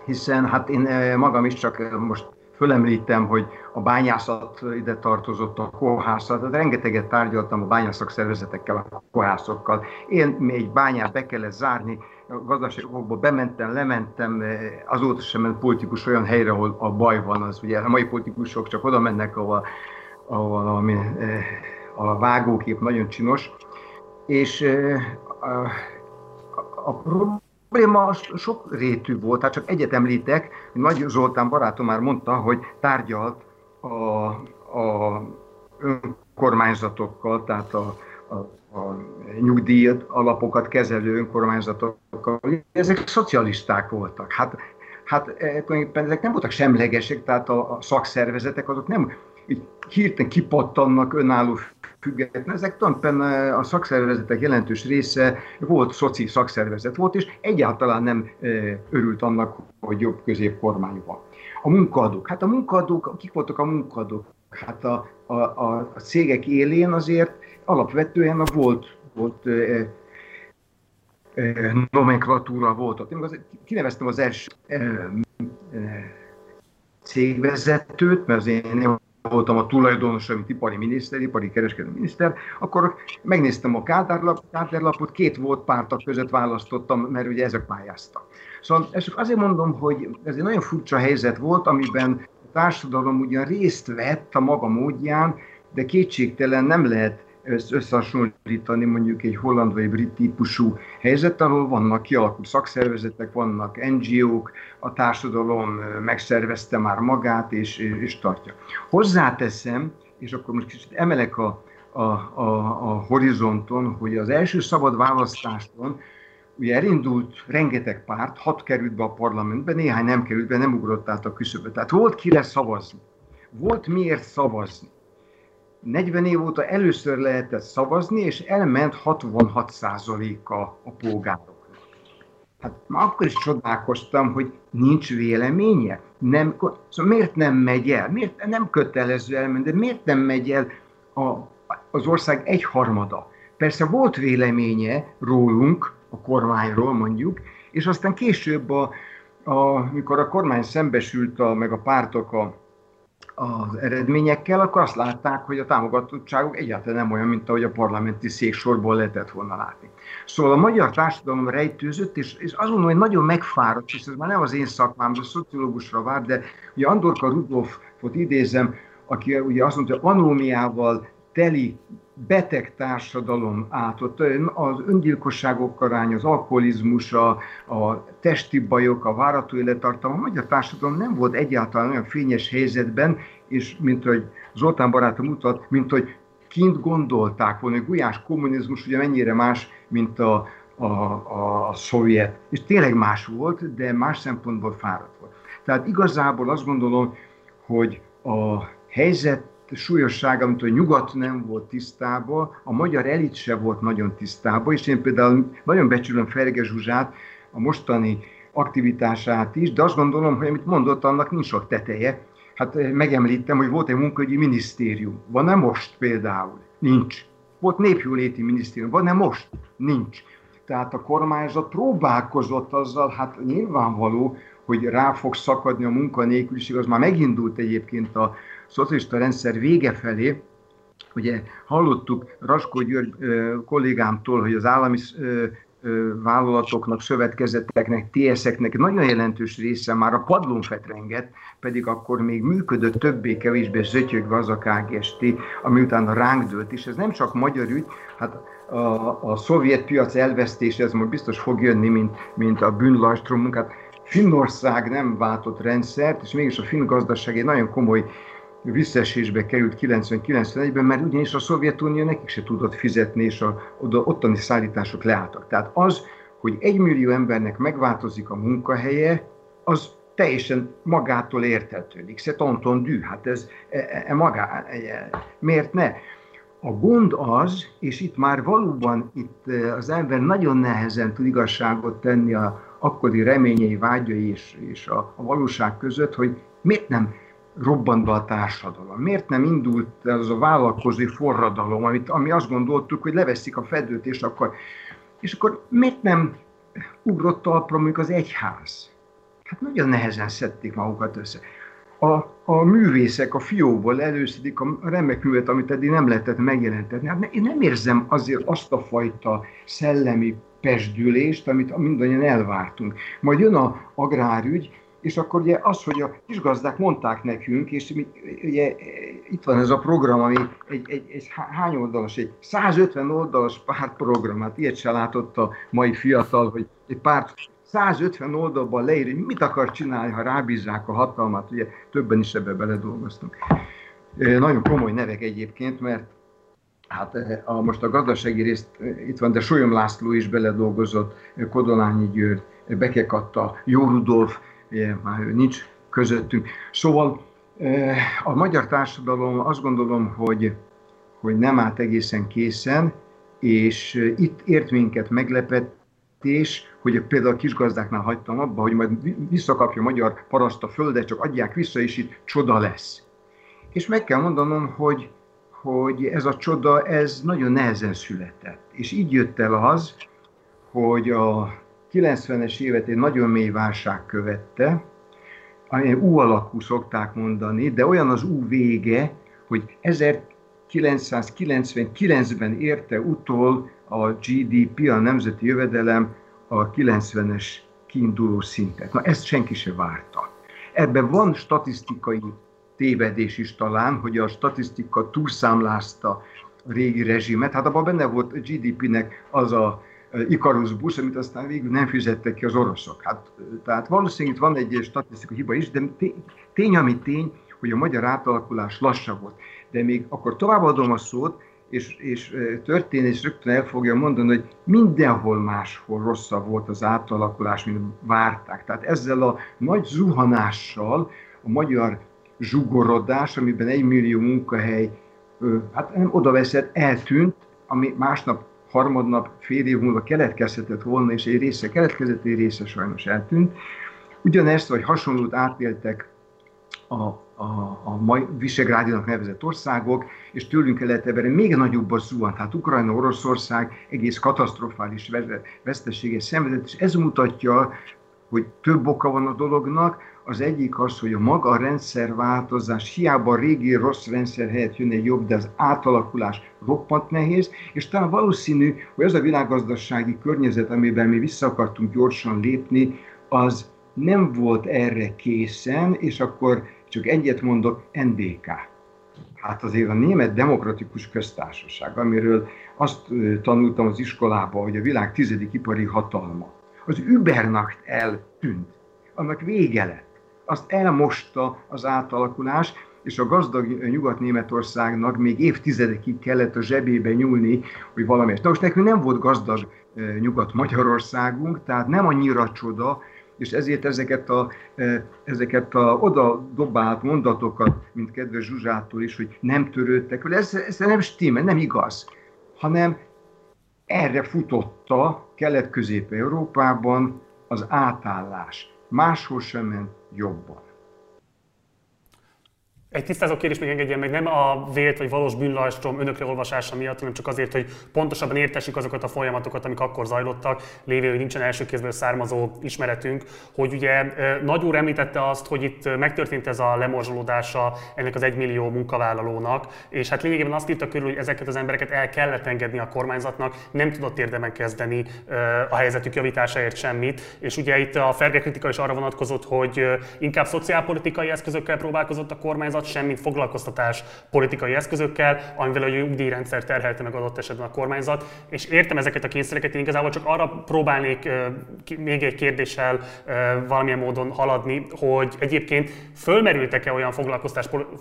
hiszen hát én magam is csak most fölemlítem, hogy a bányászat ide tartozott, a kohászat, tehát rengeteget tárgyaltam a bányászok szervezetekkel, a kohászokkal. Én egy bányát be kellett zárni, a gazdasági okokból bementem, lementem, azóta sem ment politikus olyan helyre, ahol a baj van. Az, ugye a mai politikusok csak oda mennek, ahol a vágókép nagyon csinos. És a probléma sok rétű volt, hát csak egyet említek, Nagy Zoltán barátom már mondta, hogy tárgyalt a önkormányzatokkal, tehát a nyugdíj alapokat kezelő önkormányzatokkal, ezek szocialisták voltak. Hát ezek nem voltak semlegesek, tehát a szakszervezetek azok nem hirtelen kipattannak önálló független. Ezek tulajdonképpen a szakszervezetek jelentős része volt szoci szakszervezet volt, és egyáltalán nem örült annak, hogy jobb középkormány van. A munkaadók. Hát a munkaadók, kik voltak a munkaadók? Hát a cégek élén azért alapvetően a volt nomenklatúra volt ott. Én kineveztem az első cégvezetőt, mert az én voltam a tulajdonos, amit ipari miniszter, ipari kereskedő miniszter, akkor megnéztem a kádárlapot, két volt pártak között választottam, mert ugye ezek pályáztak. Szóval ezt azért mondom, hogy ez egy nagyon furcsa helyzet volt, amiben a társadalom ugyan részt vett a maga módján, de kétségtelen nem lehet összehasonlítani mondjuk egy holland vagy brit típusú helyzet, ahol vannak kialakult szakszervezetek, vannak NGO-k, a társadalom megszervezte már magát és tartja. Hozzáteszem, és akkor most kicsit emelek a horizonton, hogy az első szabad választáson ugye elindult rengeteg párt, 6 került be a parlamentbe, néhány nem került be, nem ugrott át a küszöböt. Tehát volt kire szavazni, volt miért szavazni. 40 év óta először lehetett szavazni, és elment 66%-a a polgároknak. Hát már akkor is csodálkoztam, hogy nincs véleménye. Nem, szóval miért nem megy el? Miért nem kötelező elmenni, de miért nem megy el az ország egyharmada? Persze volt véleménye rólunk, a kormányról mondjuk, és aztán később, amikor a kormány szembesült, meg a pártok az eredményekkel, akkor azt látták, hogy a támogatottságok egyáltalán nem olyan, mint ahogy a parlamenti széksorból lehetett volna látni. Szóval a magyar társadalom rejtőzött, és azt mondom, hogy nagyon megfáradt, és ez már nem az én szakmám, de szociológusra vár, de ugye Andorka Rudolfot idézem, aki ugye azt mondta, hogy anómiával teli beteg társadalom átott, az öngyilkosságok aránya, az alkoholizmus, a testi bajok, a várható élettartam, a magyar társadalom nem volt egyáltalán olyan fényes helyzetben, és mint hogy Zoltán barátom mutat, mint hogy kint gondolták volna, hogy gulyás kommunizmus ugye mennyire más, mint a szovjet. És tényleg más volt, de más szempontból fáradt volt. Tehát igazából azt gondolom, hogy a helyzet súlyossága, mint a nyugat nem volt tisztában, a magyar elit se volt nagyon tisztában, és én például nagyon becsülöm Ferge Zsuzsát, a mostani aktivitását is, de azt gondolom, hogy amit mondott, annak nincs sok teteje, hát megemlítem, hogy volt egy munkaügyi minisztérium. Van-e most például? Nincs. Volt népjóléti minisztérium. Van-e most? Nincs. Tehát a kormányzat próbálkozott azzal, hát nyilvánvaló, hogy rá fog szakadni a munkanélküliség, az már megindult egyébként a szocialista rendszer vége felé. Ugye hallottuk Raskó György kollégámtól, hogy az állami vállalatoknak, szövetkezeteknek, TS-eknek nagyon jelentős része már a padlón fetrengett, pedig akkor még működött többé-kevésbé zötyögve az a KGST, ami utána ránk dőlt, és ez nem csak magyar ügy, hát a szovjet piac elvesztése, ez most biztos fog jönni, mint a bűnlastromunk. Hát Finnország nem váltott rendszert, és mégis a finn gazdaság egy nagyon komoly visszaesésbe került 90-91-ben, mert ugyanis a Szovjetunió nekik se tudott fizetni, és ottani szállítások leálltak. Tehát az, hogy 1 millió embernek megváltozik a munkahelye, az teljesen magától értetődik. C'est entendu, hát ez maga, miért ne? A gond az, és itt már valóban itt az ember nagyon nehezen tud igazságot tenni a akkori reményei, vágyai és a valóság között, hogy miért nem robbant be a társadalom. Miért nem indult az a vállalkozói forradalom, ami azt gondoltuk, hogy leveszik a fedőt, és akkor miért nem ugrott talpra mondjuk az egyház? Hát nagyon nehezen szedték magukat össze. A művészek a fiókból előszedik a remek művet, amit eddig nem lehetett megjelentetni. Hát én nem érzem azért azt a fajta szellemi pesdülést, amit mindannyian elvártunk. Majd jön az agrárügy, és akkor ugye az, hogy a kisgazdák mondták nekünk, és ugye itt van ez a program, ami egy hány oldalas, egy 150 oldalas pártprogram, hát ilyet se látott a mai fiatal, hogy egy párt 150 oldalban leír, hogy mit akar csinálni, ha rábízzák a hatalmat, ugye többen is ebbe beledolgoztunk. Nagyon komoly nevek egyébként, mert hát most a gazdasági részt itt van, de Sólyom László is beledolgozott, Kodolányi Győr, Bekekatta, Jó Rudolf, már nincs közöttünk. Szóval a magyar társadalom azt gondolom, hogy nem állt egészen készen, és itt ért minket meglepetés, hogy például a kisgazdáknál hagytam abba, hogy majd visszakapja a magyar paraszt a földet, csak adják vissza, és itt csoda lesz. És meg kell mondanom, hogy ez a csoda, ez nagyon nehezen született. És így jött el az, hogy a 90-es évet egy nagyon mély válság követte, amilyen U alakú szokták mondani, de olyan az U vége, hogy 1999-ben érte utol a GDP, a nemzeti jövedelem a 90-es kiinduló szintet. Na ezt senki se várta. Ebben van statisztikai tévedés is talán, hogy a statisztika túlszámlázta a régi rezsimet. Hát abban benne volt a GDP-nek az a Icarus busz, amit aztán végül nem fizettek ki az oroszok. Hát, tehát valószínűleg itt van egy statisztikai hiba is, de tény, ami tény, hogy a magyar átalakulás lassabb volt. De még akkor továbbadom a szót, és történész rögtön el fogja mondani, hogy mindenhol máshol rosszabb volt az átalakulás, mint várták. Tehát ezzel a nagy zuhanással a magyar zsugorodás, amiben 1 millió munkahely, hát nem odaveszett, eltűnt, ami másnap, harmadnap, fél év múlva keletkezhetett volna, és egy része keletkezett, egy része sajnos eltűnt. Ugyanezt, vagy hasonlót átéltek a mai Visegrádinak nevezett országok, és tőlünk kelet-ebben még nagyobb a zuhant. Hát Ukrajna, Oroszország egész katasztrofális veszteséges szenvedett, és ez mutatja, hogy több oka van a dolognak. Az egyik az, hogy a maga a rendszerváltozás, hiába a régi rossz rendszer helyett jön egy jobb, de az átalakulás roppant nehéz, és talán valószínű, hogy az a világgazdasági környezet, amiben mi vissza akartunk gyorsan lépni, az nem volt erre készen, és akkor csak egyet mondok, NDK. Hát azért a Német Demokratikus Köztársaság, amiről azt tanultam az iskolában, hogy a világ 10. ipari hatalma, az Übernacht eltűnt, annak vége lett. Azt elmosta az átalakulás, és a gazdag Nyugat-Németországnak még évtizedekig kellett a zsebébe nyúlni, hogy valamelyest. Na most nekünk nem volt gazdag Nyugat-Magyarországunk, tehát nem annyira csoda, és ezért ezeket a oda dobált mondatokat, mint kedves Zsuzsától is, hogy nem törődtek, ez nem stimmel, nem igaz, hanem erre futotta Kelet-Közép-Európában az átállás. Máshol sem ment jobban. Egy tisztázó kérdés még engedjen meg, nem a vélt vagy valós bűnlajstrom önökre olvasása miatt, hanem csak azért, hogy pontosabban értessük azokat a folyamatokat, amik akkor zajlottak, lévő, hogy nincsen első kézből származó ismeretünk, hogy ugye Nagy úr említette azt, hogy itt megtörtént ez a lemorzsolódása ennek az 1 millió munkavállalónak, és hát lényegében azt írta körül, hogy ezeket az embereket el kellett engedni a kormányzatnak, nem tudott érdemben kezdeni a helyzetük javításáért semmit, és ugye itt a Ferge kritika is arra vonatkozott, hogy inkább szociálpolitikai eszközökkel próbálkozott a kormányzat, semmint foglalkoztatás politikai eszközökkel, amivel a nyugdíjrendszer terhelte meg adott esetben a kormányzat. És értem ezeket a kényszereket, én igazából csak arra próbálnék még egy kérdéssel valamilyen módon haladni, hogy egyébként fölmerültek-e olyan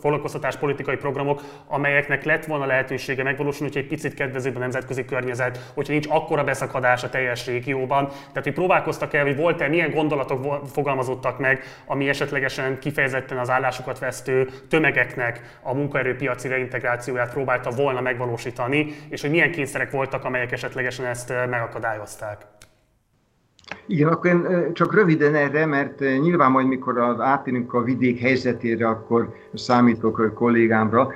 foglalkoztatás politikai programok, amelyeknek lett volna lehetősége megvalósulni, hogy egy picit kedvezőbb a nemzetközi környezet, hogyha nincs akkora beszakadás a teljes régióban. Tehát, hogy próbálkoztak-e, hogy volt-e, milyen gondolatok fogalmazottak meg, ami esetlegesen kifejezetten az állásukat vesztő tömegeknek a munkaerőpiaci reintegrációját próbálta volna megvalósítani, és hogy milyen kényszerek voltak, amelyek esetlegesen ezt megakadályozták. Igen, akkor én csak röviden erre, mert nyilván majd mikor átérünk a vidék helyzetére, akkor számítok a kollégámra.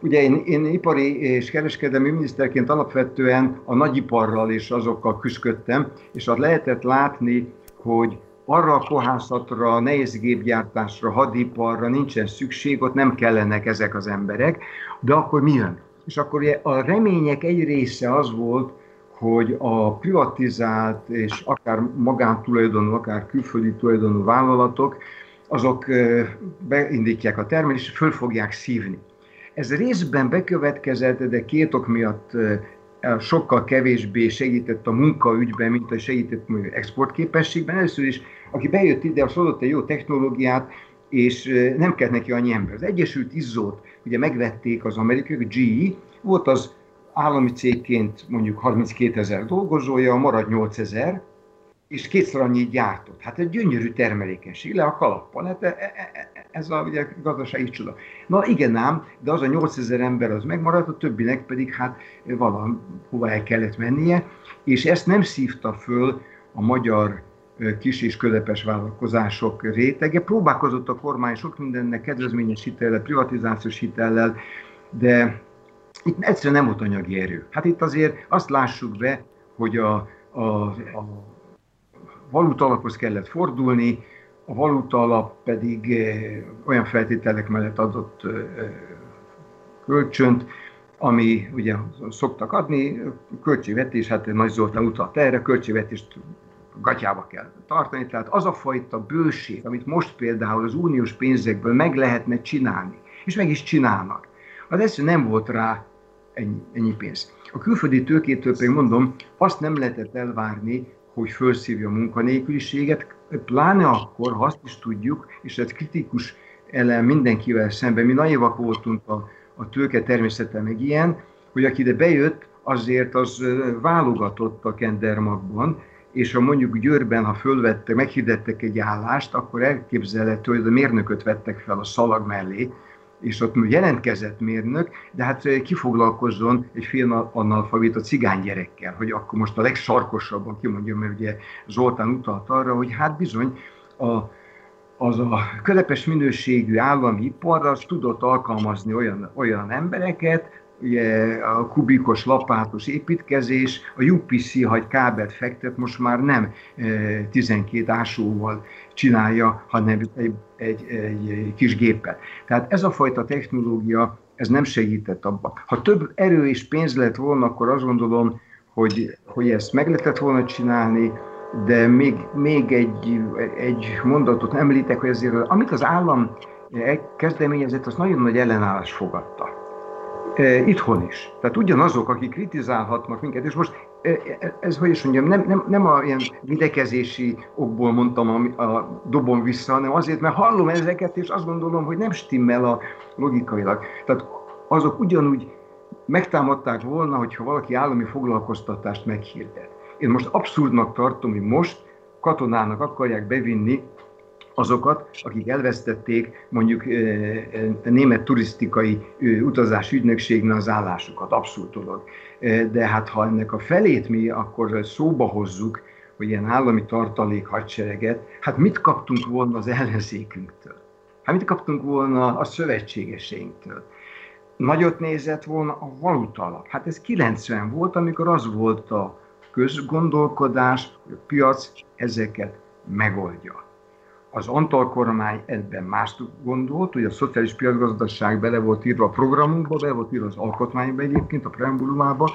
Ugye én ipari és kereskedelmi miniszterként alapvetően a nagyiparral és azokkal küzdöttem, és azt lehetett látni, hogy arra a kohászatra, nehézgépgyártásra, hadiparra nincsen szükség, ott nem kellenek ezek az emberek, de akkor mi jön? És akkor a remények egy része az volt, hogy a privatizált és akár magántulajdonú, akár külföldi tulajdonú vállalatok, azok beindítják a termelést, és föl fogják szívni. Ez részben bekövetkezett, de két ok miatt sokkal kevésbé segített a munkaügyben, mint a segített exportképességben. Először is, aki bejött ide, az adott egy jó technológiát, és nem kellett neki annyi ember. Az Egyesült Izzót ugye megvették az amerikaiak, GE, volt az állami cégként mondjuk 32 000 dolgozója, marad 8 000, és kétszer annyit gyártott. Hát egy gyönyörű termelékenység, le a kalappal. Hát ez a ugye, gazdasági csoda. Na igen ám, de az a 8 000 ember az megmaradt, a többinek pedig hát valahova el kellett mennie, és ezt nem szívta föl a magyar kis és közepes vállalkozások rétege. Próbálkozott a kormány sok mindennek, kedvezményes hitellel, privatizációs hitellel, de itt egyszerűen nem volt anyagi erő. Hát itt azért azt lássuk be, hogy a valuta alaphoz kellett fordulni, a valuta alap pedig olyan feltételek mellett adott kölcsönt, ami ugye szoktak adni, költségvetés, hát Nagy Zoltán utalt erre, költségvetést gatyába kell tartani, tehát az a fajta bőség, amit most például az uniós pénzekből meg lehetne csinálni, és meg is csinálnak, az egyszerűen nem volt rá ennyi pénz. A külföldi tőkétől pedig mondom, azt nem lehetett elvárni, hogy felszívja a munkanélküliséget, pláne akkor, ha azt is tudjuk, és ez kritikus elem mindenkivel szemben, mi naivak voltunk a tőke természete meg ilyen, hogy aki ide bejött, azért az válogatott a kendermagban, és ha mondjuk Győrben, ha fölvettek, meghirdettek egy állást, akkor elképzelhető, hogy a mérnököt vettek fel a szalag mellé, és ott jelentkezett mérnök, de hát kifoglalkozzon egy fél analfabéta cigánygyerekkel, hogy akkor most a legsarkosabban kimondjam, mert ugye Zoltán utalt arra, hogy hát bizony az a közepes minőségű állami ipar az tudott alkalmazni olyan embereket, ugye a kubikos lapátos építkezés, a UPC, ha egy kábelt fektet, most már nem 12 ásóval csinálja, hanem egy kis géppel. Tehát ez a fajta technológia, ez nem segített abban. Ha több erő és pénz lett volna, akkor azt gondolom, hogy ezt meg lehetett volna csinálni, de még egy mondatot említek, hogy ezért, amit az állam kezdeményezett, az nagyon nagy ellenállás fogadta. Itthon is. Tehát ugyanazok, akik kritizálhatnak minket, és most ez, hogy is mondjam, nem a ilyen videkezési okból mondtam a dobom vissza, hanem azért, mert hallom ezeket, és azt gondolom, hogy nem stimmel a logikailag. Tehát azok ugyanúgy megtámadták volna, hogyha valaki állami foglalkoztatást meghirdet. Én most abszurdnak tartom, hogy most katonának akarják bevinni azokat, akik elvesztették mondjuk a német turisztikai utazási ügynökségnél az állásukat. Abszolút dolog. De hát ha ennek a felét mi akkor szóba hozzuk, hogy ilyen állami tartalék hadsereget, hát mit kaptunk volna az ellenzékünktől? Hát mit kaptunk volna a szövetségeseinktől? Nagyot nézett volna a valutalap. Hát ez 90 volt, amikor az volt a közgondolkodás, hogy a piac ezeket megoldja. Az Antall kormány ebben mást gondolt, hogy a szociális piacgazdaság bele volt írva a programunkba, bele volt írva az alkotmányba egyébként, a preambulumába.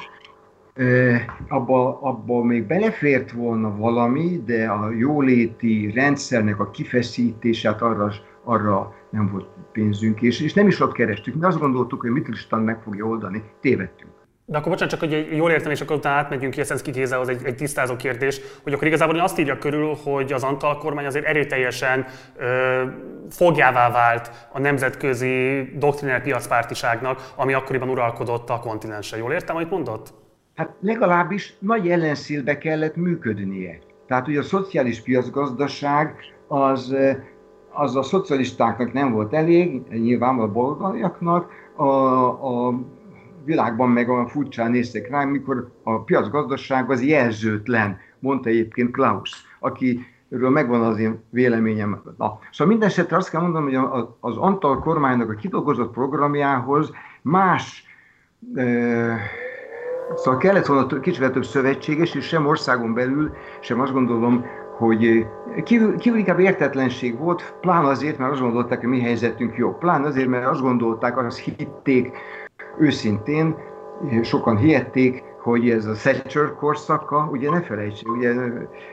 Abba még belefért volna valami, de a jóléti rendszernek a kifeszítését arra nem volt pénzünk, és nem is ott kerestük. Mi azt gondoltuk, hogy Mitterrand meg fogja oldani, tévedtünk. De akkor bocsánat, csak hogy jól értem, és akkor utána átmegyünk Jeszenszky Gézához egy tisztázó kérdés, hogy akkor igazából azt írja körül, hogy az Antall kormány azért erőteljesen fogjává vált a nemzetközi doktrinál piacpártiságnak, ami akkoriban uralkodott a kontinensen. Jól értem, amit mondott? Hát legalábbis nagy ellenszélbe kellett működnie. Tehát ugye a szociális piacgazdaság az a szocialistáknak nem volt elég, nyilván a baloldaliaknak, a világban meg olyan furcsán néztek rá, mikor a piacgazdaság az jelzőtlen, mondta egyébként Klaus, akiről megvan az én véleményem. Na. Szóval minden esetre azt kell mondanom, hogy az Antall kormánynak a kidolgozott programjához más... Szóval kellett volna kicsit több szövetséges, és sem országon belül, sem azt gondolom, hogy kívül inkább értetlenség volt, pláne azért, mert azt gondolták, hogy mi helyzetünk jó. Pláne azért, mert azt gondolták, azt hitték őszintén, sokan hihették, hogy ez a Thatcher korszaka, ugye ne felejtsük, ugye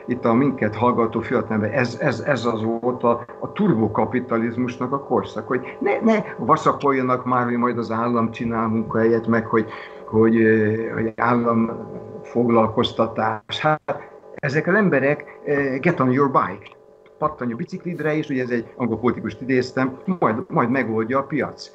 itt a minket hallgató fiatalember, ez az volt a turbokapitalizmusnak a korszak, hogy ne vaszakoljanak már, hogy majd az állam csinál munkahelyet, meg hogy államfoglalkoztatás. Hát ezek az emberek, get on your bike, pattanj a biciklidre, és ugye ez egy angol politikust idéztem, majd megoldja a piac.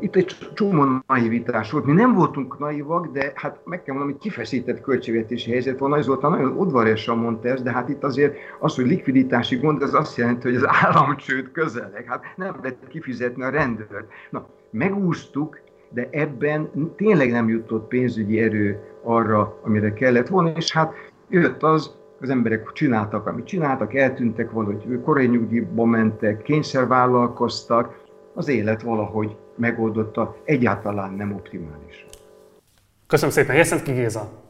Itt egy csomó naivitás volt. Mi nem voltunk naivak, de hát meg kell mondanom, hogy kifeszített költségvetési helyzet van. Nagy Zoltán nagyon udvariasan mondta ezt, de hát itt azért az, hogy likviditási gond, ez azt jelenti, hogy az államcsőd közeleg. Hát nem lehet kifizetni a rendőrt. Na, megúsztuk, de ebben tényleg nem jutott pénzügyi erő arra, amire kellett volna, és hát jött az emberek csináltak, amit csináltak, eltűntek valahogy, korai nyugdíjba mentek, kényszervállalkoztak, az élet valahogy megoldotta, egyáltalán nem optimális. Köszönöm szépen, Jeszenszky Géza.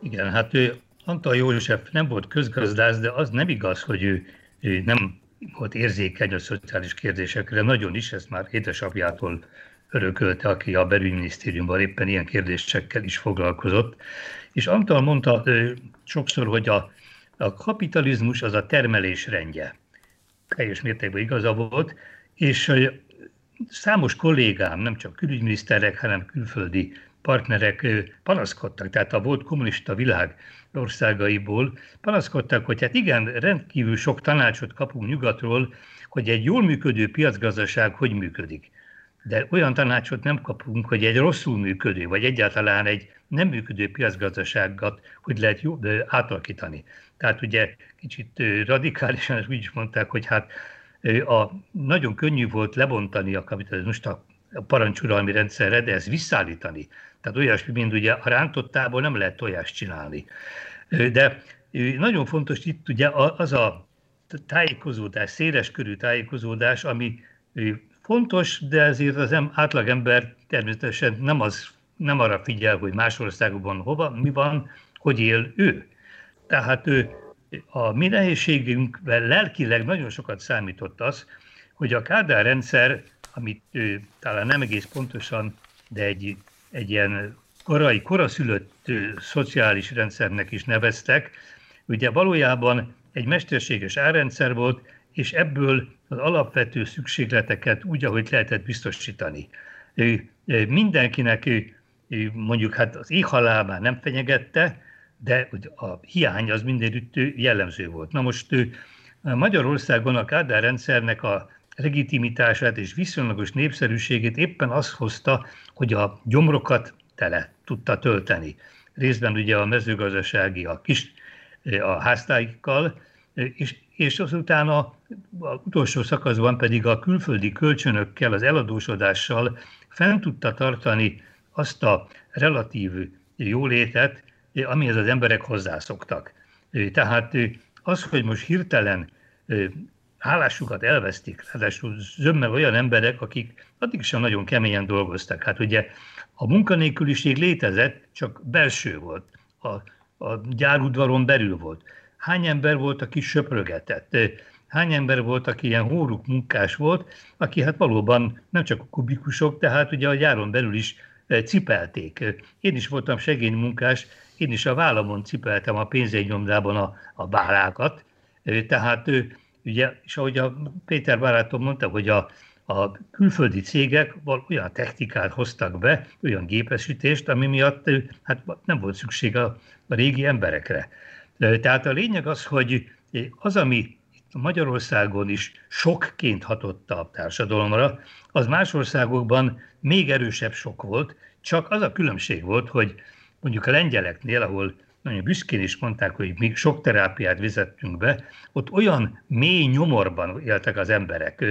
Igen, hát ő, Antall József nem volt közgazdász, de az nem igaz, hogy ő nem volt érzékeny a szociális kérdésekre, nagyon is, ezt már édesapjától örökölte, aki a belügyminisztériumban éppen ilyen kérdésekkel is foglalkozott. És Antall mondta sokszor, hogy a kapitalizmus az a termelés rendje. Teljes mértékben igaza volt, és számos kollégám, nem csak külügyminiszterek, hanem külföldi partnerek panaszkodtak, tehát a volt kommunista világ országaiból panaszkodtak, hogy hát igen, rendkívül sok tanácsot kapunk nyugatról, hogy egy jól működő piacgazdaság hogy működik. De olyan tanácsot nem kapunk, hogy egy rosszul működő, vagy egyáltalán egy nem működő piacgazdaságot hogy lehet átalakítani. Tehát ugye kicsit radikálisan úgy is mondták, hogy hát nagyon könnyű volt lebontani a kapitalizmust a parancsuralmi rendszerre, de ezt visszaállítani. Tehát olyasmi, mint ugye a rántottából nem lehet tojást csinálni. De nagyon fontos itt ugye az a tájékozódás, széleskörű tájékozódás, ami fontos, de ezért az átlagember természetesen nem arra figyel, hogy más országokban hova, mi van, hogy él ő. Tehát a mi nehézségünkben lelkileg nagyon sokat számított az, hogy a Kádár rendszer, amit talán nem egész pontosan, de egy ilyen koraszülött szociális rendszernek is neveztek, ugye valójában egy mesterséges árrendszer volt, és ebből az alapvető szükségleteket úgy, ahogy lehetett biztosítani. Mindenkinek mondjuk hát az éhhalál már nem fenyegette, de a hiány az mindenütt jellemző volt. Na most Magyarországon a Kádár rendszernek a legitimitását és viszonylagos népszerűségét éppen az hozta, hogy a gyomrokat tele tudta tölteni. Részben ugye a mezőgazdasági, a háztáikkal, és azután az utolsó szakaszban pedig a külföldi kölcsönökkel, az eladósodással fent tudta tartani azt a relatív jólétet, amihez az emberek hozzászoktak. Tehát az, hogy most hirtelen állásukat elvesztik, ráadásul zömmel olyan emberek, akik addig sem nagyon keményen dolgoztak. Hát ugye a munkanélküliség létezett, csak belső volt, a gyárudvaron belül volt. Hány ember volt, aki söprögetett? Hány ember volt, aki ilyen hóruk munkás volt, aki hát valóban nem csak a kubikusok, tehát ugye a gyáron belül is cipelték. Én is voltam segédmunkás, én is a vállamon cipeltem a pénzérnyomdában a bárákat. Tehát ugye, és ahogy a Péter barátom mondta, hogy a külföldi cégek olyan technikát hoztak be, olyan gépesítést, ami miatt hát nem volt szükség a régi emberekre. Tehát a lényeg az, hogy az, ami Magyarországon is sokként hatott a társadalomra, az más országokban még erősebb sok volt, csak az a különbség volt, hogy mondjuk a lengyeleknél, ahol nagyon büszkén is mondták, hogy mi sok terápiát vezettünk be, ott olyan mély nyomorban éltek az emberek,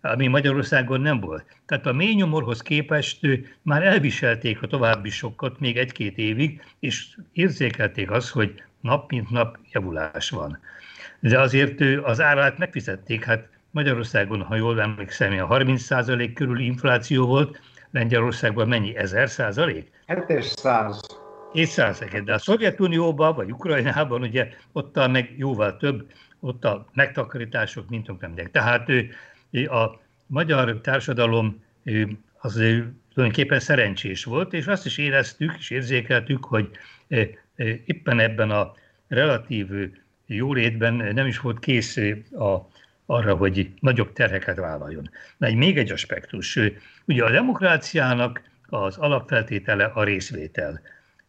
ami Magyarországon nem volt. Tehát a mély nyomorhoz képest már elviselték a további sokkot még egy-két évig, és érzékelték azt, hogy nap mint nap javulás van. De azért az árát megfizették, hát Magyarországon, ha jól emlékszem, a 30% körüli infláció volt, Lengyelországban mennyi? 1000%? 700. 700%, de a Szovjetunióban, vagy Ukrajnában, ugye ott meg jóval több, ott a megtakarítások, mint nem. Tehát a magyar társadalom az tulajdonképpen szerencsés volt, és azt is éreztük, és érzékeltük, hogy éppen ebben a relatív jólétben nem is volt kész arra, hogy nagyobb terheket vállaljon. Na, még egy aspektus. Ugye a demokráciának az alapfeltétele a részvétel.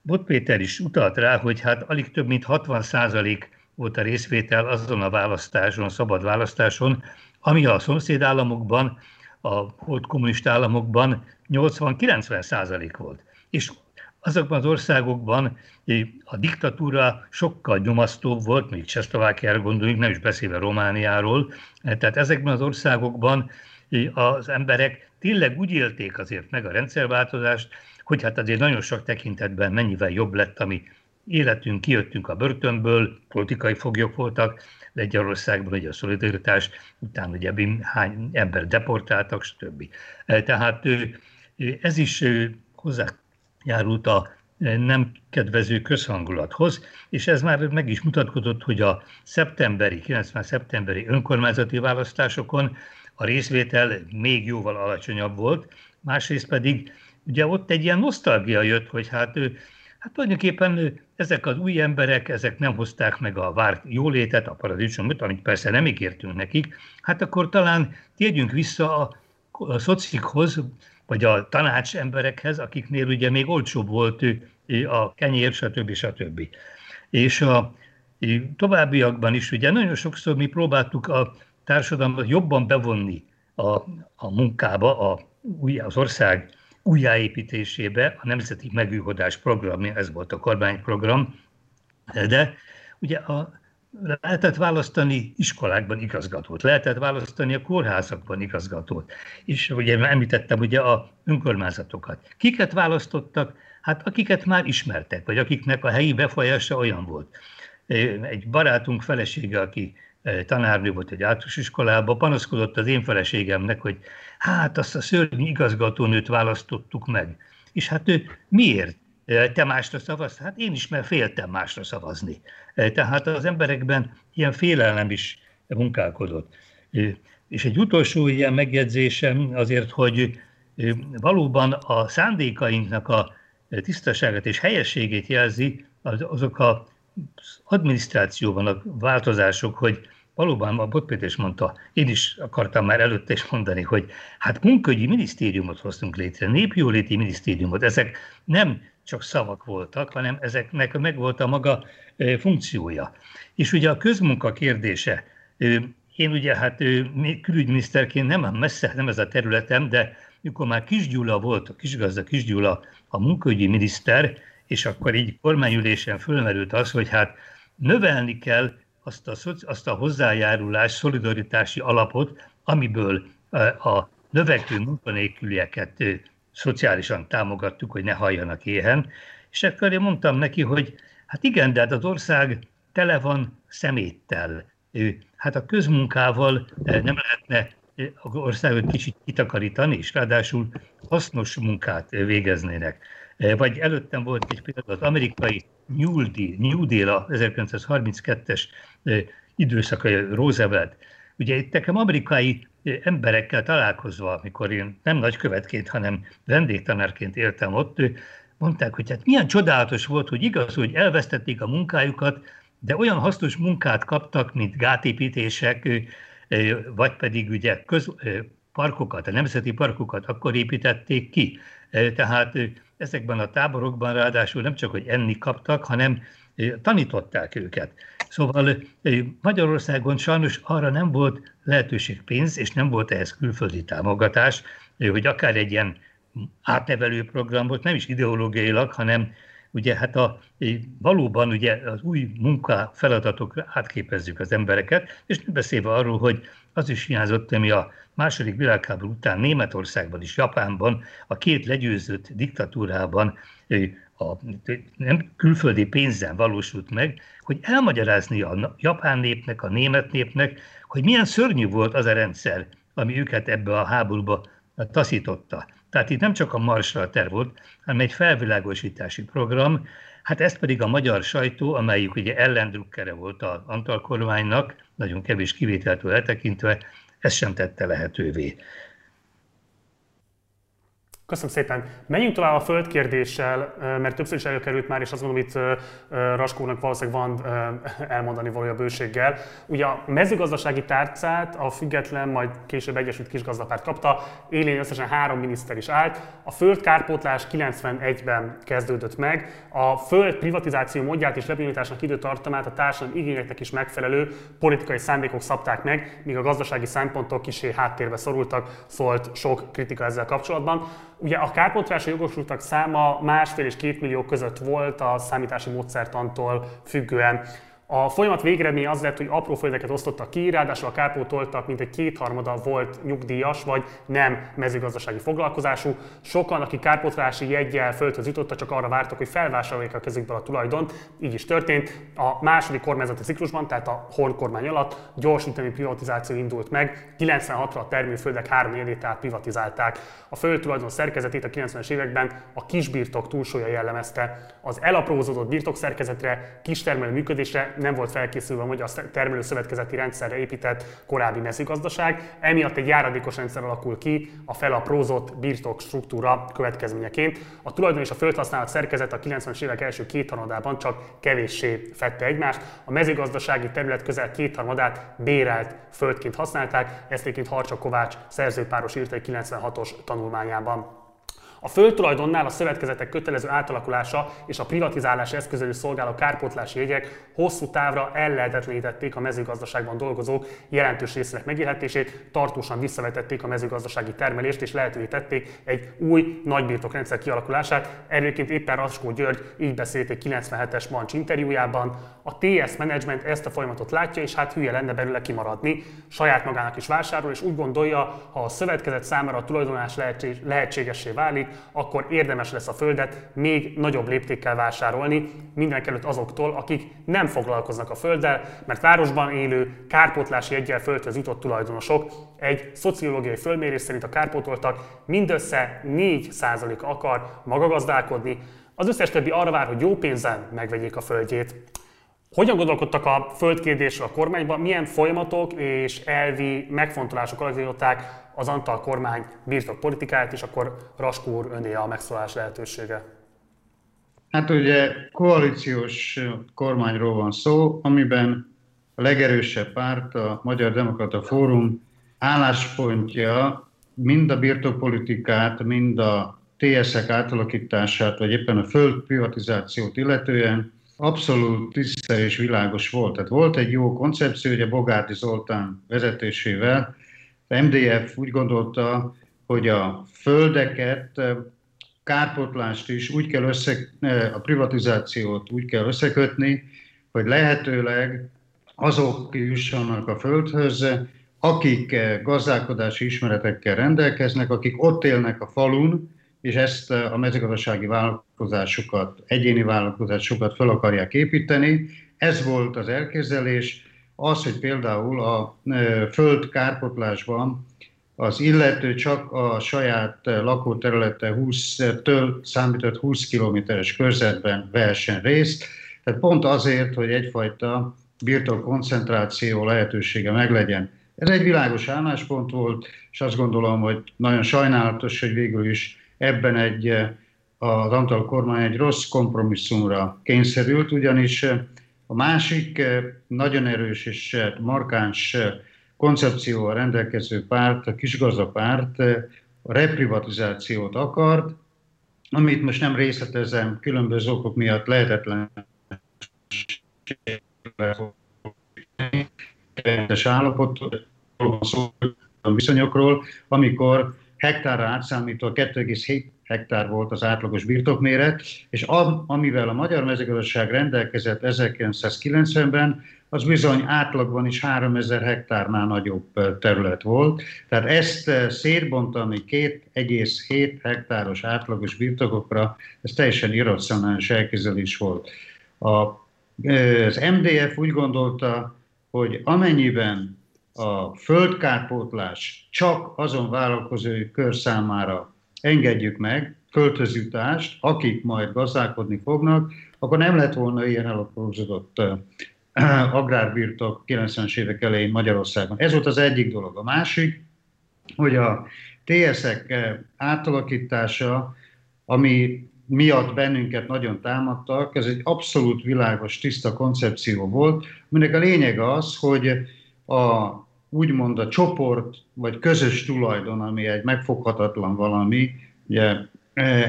Bod Péter is utalt rá, hogy hát alig több mint 60% volt a részvétel azon a választáson, a szabad választáson, ami a szomszédállamokban, a volt kommunista államokban 80-90% volt. És azokban az országokban a diktatúra sokkal nyomasztóbb volt, még Csehszlovákiára gondoljunk, nem is beszélve Romániáról. Tehát ezekben az országokban az emberek tényleg úgy élték azért meg a rendszerváltozást, hogy hát azért nagyon sok tekintetben mennyivel jobb lett a mi életünk, kijöttünk a börtönből, politikai foglyok voltak, Lengyelországban ugye a szolidaritás, utána ugye hány ember deportáltak, stb. Tehát ez is hozzájárult a nem kedvező közhangulathoz, és ez már meg is mutatkozott, hogy a 90. szeptemberi önkormányzati választásokon a részvétel még jóval alacsonyabb volt, másrészt pedig ugye ott egy ilyen nosztalgia jött, hogy hát tulajdonképpen ezek az új emberek, ezek nem hozták meg a várt jólétet, a paradicsomot, amit persze nem ígértünk nekik, hát akkor talán térjünk vissza a szocikhoz, vagy a tanács emberekhez, akiknél ugye még olcsóbb volt a kenyér, stb. Stb. És a továbbiakban is ugye nagyon sokszor mi próbáltuk a társadalmat jobban bevonni a munkába, az ország újjáépítésébe, a Nemzeti Megújulás Programja, ez volt a kormányprogram, de ugye lehetett választani iskolákban igazgatót, lehetett választani a kórházakban igazgatót, és ugye említettem ugye a önkormányzatokat. Kiket választottak? Hát akiket már ismertek, vagy akiknek a helyi befolyása olyan volt. Egy barátunk felesége, aki tanárnő volt egy általános iskolában, panaszkodott az én feleségemnek, hogy hát azt a szörnyű igazgatónőt választottuk meg. És hát ő miért? Te másra szavazsz? Hát én is, mert féltem másra szavazni. Tehát az emberekben ilyen félelem is munkálkodott. És egy utolsó ilyen megjegyzésem azért, hogy valóban a szándékainknak a tisztaságát és helyességét jelzi azok az adminisztrációban a változások, hogy valóban a Bod Péter is mondta, én is akartam már előtte is mondani, hogy hát munkaügyi minisztériumot hoztunk létre, népjóléti minisztériumot, ezek nem csak szavak voltak, hanem ezeknek megvolt a maga funkciója. És ugye a közmunka kérdése, én ugye hát külügyminiszterként nem ez a területem, de mikor már Kisgyula volt, a kisgazda Kisgyula a munkaügyi miniszter, és akkor így kormányülésen fölmerült az, hogy hát növelni kell azt a hozzájárulás, szolidaritási alapot, amiből a növekvő munkanélkülieket szociálisan támogattuk, hogy ne halljanak éhen. És akkor én mondtam neki, hogy hát igen, de hát az ország tele van szeméttel, hát a közmunkával nem lehetne az országot kicsit kitakarítani, és ráadásul hasznos munkát végeznének. Vagy előttem volt egy pillanat, amerikai New Deal, a 1932-es időszaka, Roosevelt. Ugye itt nekem amerikai emberekkel találkozva, amikor én nem nagykövetként, hanem vendégtanárként éltem ott, mondták, hogy hát milyen csodálatos volt, hogy igaz, hogy elvesztették a munkájukat, de olyan hasznos munkát kaptak, mint gátépítések, vagy pedig ugye parkokat, a nemzeti parkokat akkor építették ki. Tehát ezekben a táborokban ráadásul nem csak, hogy enni kaptak, hanem tanították őket. Szóval Magyarországon sajnos arra nem volt lehetőség, pénz, és nem volt ehhez külföldi támogatás, hogy akár egy ilyen átnevelő programot, nem is ideológiailag, hanem ugye hát valóban ugye az új munka feladatokra átképezzük az embereket, és nem beszélve arról, hogy az is hiányzott, ami a II. Világháború után Németországban és Japánban, a két legyőzött diktatúrában nem külföldi pénzen valósult meg, hogy elmagyarázni a japán népnek, a német népnek, hogy milyen szörnyű volt az a rendszer, ami őket ebbe a háborúba taszította. Tehát itt nem csak a Marshall terv volt, hanem egy felvilágosítási program, hát ezt pedig a magyar sajtó, amelyik ugye ellendrukkere volt az Antall kormánynak, nagyon kevés kivételtől eltekintve, ezt sem tette lehetővé. Köszönöm szépen. Menjünk tovább a földkérdéssel, mert többször is előkerült már, és azt gondolom, itt Raskónak valószínűleg van elmondani valója bőséggel. Ugye a mezőgazdasági tárcát a Független, majd később Egyesült Kisgazdapárt kapta, élén összesen 3 miniszter is állt. A földkárpótlás 91-ben kezdődött meg. A föld privatizáció módját és lebonyolításnak időtartamát a társadalmi igényeknek is megfelelő politikai szándékok szabták meg, míg a gazdasági szempontok kissé háttérbe szorultak, szólt sok kritika ezzel kapcsolatban. Ugye a kárpótlásra jogosultak száma 1,5 és 2 millió között volt a számítási módszertantól függően. A folyamat végeredménye az lett, hogy apró földeket osztottak ki, ráadásul a kárpótoltak mintegy 2/3 volt nyugdíjas vagy nem mezőgazdasági foglalkozású. Sokan, akik kárpótlási jeggyel földhöz jutottak, csak arra vártak, hogy felvásárolják a kezükből a tulajdont. Így is történt. A második kormányzati ciklusban, tehát a Horn kormány alatt gyors ütemű privatizáció indult meg. 96-ra a termőföldek 3/4-ét átprivatizálták. A földtulajdon szerkezetét a 90-es években a kisbirtok túlsúlya jellemezte. Az elaprózódott birtokszerkezetre, kistermelő működésre nem volt felkészülve, hogy a termelőszövetkezeti rendszerre épített korábbi mezőgazdaság, emiatt egy járadékos rendszer alakul ki a felaprózott birtok struktúra következményeként. A tulajdon és a földhasználat szerkezet a 90-es évek első 2/3-ában csak kevéssé fette egymást. A mezőgazdasági terület közel 2/3-át bérelt földként használták, ezt egyébként Harcsa Kovács szerzőpáros írt egy 96-os tanulmányában. A földtulajdonnál a szövetkezetek kötelező átalakulása és a privatizálás eszközölő szolgáló kárpótlási jegyek hosszú távra ellehetetlenítették a mezőgazdaságban dolgozók jelentős részének megélhetését, tartósan visszavetették a mezőgazdasági termelést és lehetővé tették egy új nagybirtokrendszer kialakulását. Erőként éppen Raskó György így beszélt egy 97-es Mancs interjújában. A TS Management ezt a folyamatot látja, és hát hülye lenne belőle kimaradni. Saját magának is vásárol, és úgy gondolja, ha a szövetkezet számára a tulajdonlás lehetségessé válik, akkor érdemes lesz a földet még nagyobb léptékkel vásárolni, mindenkelőtt azoktól, akik nem foglalkoznak a földdel, mert városban élő kárpótlási jeggyel földhöz jutott tulajdonosok. Egy szociológiai fölmérés szerint a kárpótoltak mindössze 4% akar magagazdálkodni, az összes többi arra vár, hogy jó pénzen megvegyék a földjét. Hogyan gondolkodtak a földkérdésről a kormányban, milyen folyamatok és elvi megfontolások alakították az Antall kormány birtokpolitikáját, és akkor Raskó úr, öné a megszólalás lehetősége. Hát ugye koalíciós kormányról van szó, amiben a legerősebb párt, a Magyar Demokrata Fórum álláspontja mind a birtokpolitikát, mind a TS-ek átalakítását, vagy éppen a földprivatizációt illetően abszolút tiszta és világos volt. Tehát volt egy jó koncepció, ugye Bogárdi Zoltán vezetésével a MDF úgy gondolta, hogy a földeket, kárpótlást is úgy kell a privatizációt úgy kell összekötni, hogy lehetőleg azok jussanak a földhöz, akik gazdálkodási ismeretekkel rendelkeznek, akik ott élnek a falun, és ezt a mezőgazdasági vállalkozásukat, egyéni vállalkozásukat fel akarják építeni. Ez volt az elképzelés. az, hogy például a földkárpotlásban az illető csak a saját lakóterülete 20-től számított 20 kilométeres körzetben vehessen részt. Tehát pont azért, hogy egyfajta birtok koncentráció lehetősége meglegyen. Ez egy világos álláspont volt, és azt gondolom, hogy nagyon sajnálatos, hogy végül is ebben az Antall kormány egy rossz kompromisszumra kényszerült, ugyanis a másik nagyon erős és markáns koncepcióval rendelkező párt, a kisgazdapárt a reprivatizációt akart, amit most nem részletezem, különböző okok miatt lehetetlen viszonyokról, amikor hektárra átszámítva 2,7 hektár volt az átlagos birtokméret, és amivel a magyar mezőgazdaság rendelkezett 1990-ben, az bizony átlagban is 3000 hektárnál nagyobb terület volt. Tehát ezt szétbontani 2,7 hektáros átlagos birtokokra, ez teljesen irracionális elképzelés volt. Az MDF úgy gondolta, hogy amennyiben a földkárpótlás csak azon vállalkozói kör számára engedjük meg, költözjutást, akik majd gazdálkodni fognak, akkor nem lett volna ilyen elaprózódott agrárbirtok 90-es évek elején Magyarországon. Ez volt az egyik dolog. A másik, hogy a TSZ-ek átalakítása, ami miatt bennünket nagyon támadtak, ez egy abszolút világos, tiszta koncepció volt, aminek a lényeg az, hogy úgymond a csoport, vagy közös tulajdon, ami egy megfoghatatlan valami, ugye,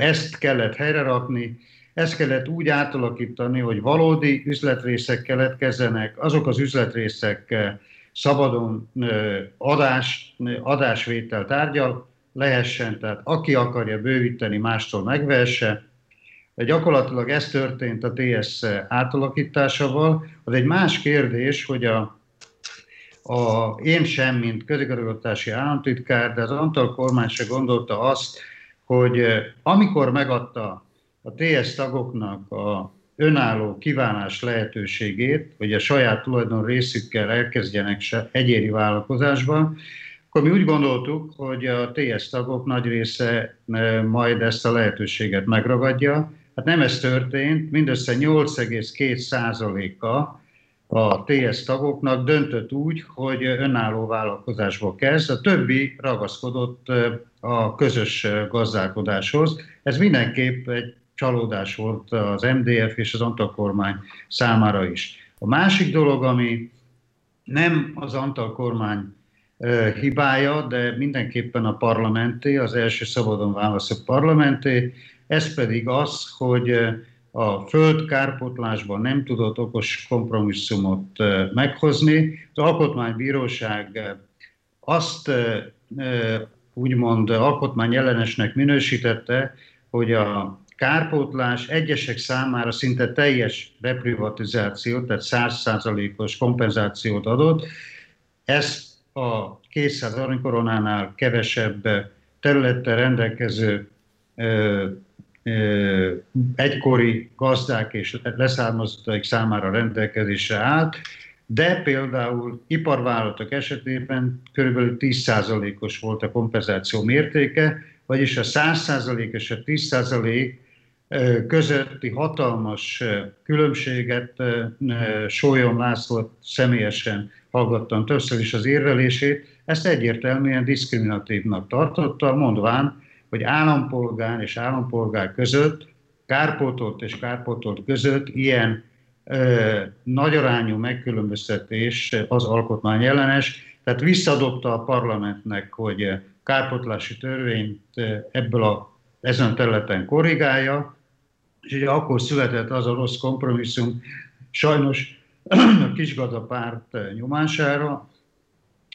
ezt kellett helyre rakni, ezt kellett úgy átalakítani, hogy valódi üzletrészek keletkezzenek, azok az üzletrészek szabadon adásvétel tárgyal lehessen, tehát aki akarja bővíteni, mástól megvehesse. Gyakorlatilag ez történt a TSZ átalakításával. Az egy más kérdés, hogy én sem, mint közigazgatási államtitkár, de az Antall kormány se gondolta azt, hogy amikor megadta a TSZ tagoknak a önálló kívánás lehetőségét, hogy a saját tulajdon részükkel elkezdjenek egyéni vállalkozásba, akkor mi úgy gondoltuk, hogy a TSZ tagok nagy része majd ezt a lehetőséget megragadja. Hát nem ez történt, mindössze 8,2%-a a TSZ tagoknak döntött úgy, hogy önálló vállalkozásba kezd, a többi ragaszkodott a közös gazdálkodáshoz. Ez mindenképp egy csalódás volt az MDF és az Antall kormány számára is. A másik dolog, ami nem az Antall kormány hibája, de mindenképpen a parlamenté, az első szabadon választott parlamenté, ez pedig az, hogy a földkárpótlásban nem tudott okos kompromisszumot meghozni. Az Alkotmánybíróság azt úgymond alkotmányellenesnek minősítette, hogy a kárpótlás egyesek számára szinte teljes reprivatizációt, tehát 100%-os kompenzációt adott. Ezt a 200 aranykoronánál kevesebb területtel rendelkező egykori gazdák és leszármazottaik számára rendelkezésre állt, de például iparvállalatok esetében körülbelül 10%-os volt a kompenzáció mértéke, vagyis a 100% és a 10% közötti hatalmas különbséget Sólyom László személyesen hallgattam többször is az érvelését, ezt egyértelműen diszkriminatívnak tartotta, mondván, hogy állampolgár és állampolgár között, kárpótolt és kárpótolt között ilyen nagy arányú megkülönböztetés az alkotmányellenes, tehát visszadobta a parlamentnek, hogy kárpótlási törvényt ezen a területen korrigálja, és ugye akkor született az a rossz kompromisszum, sajnos a kisgazdapárt nyomására,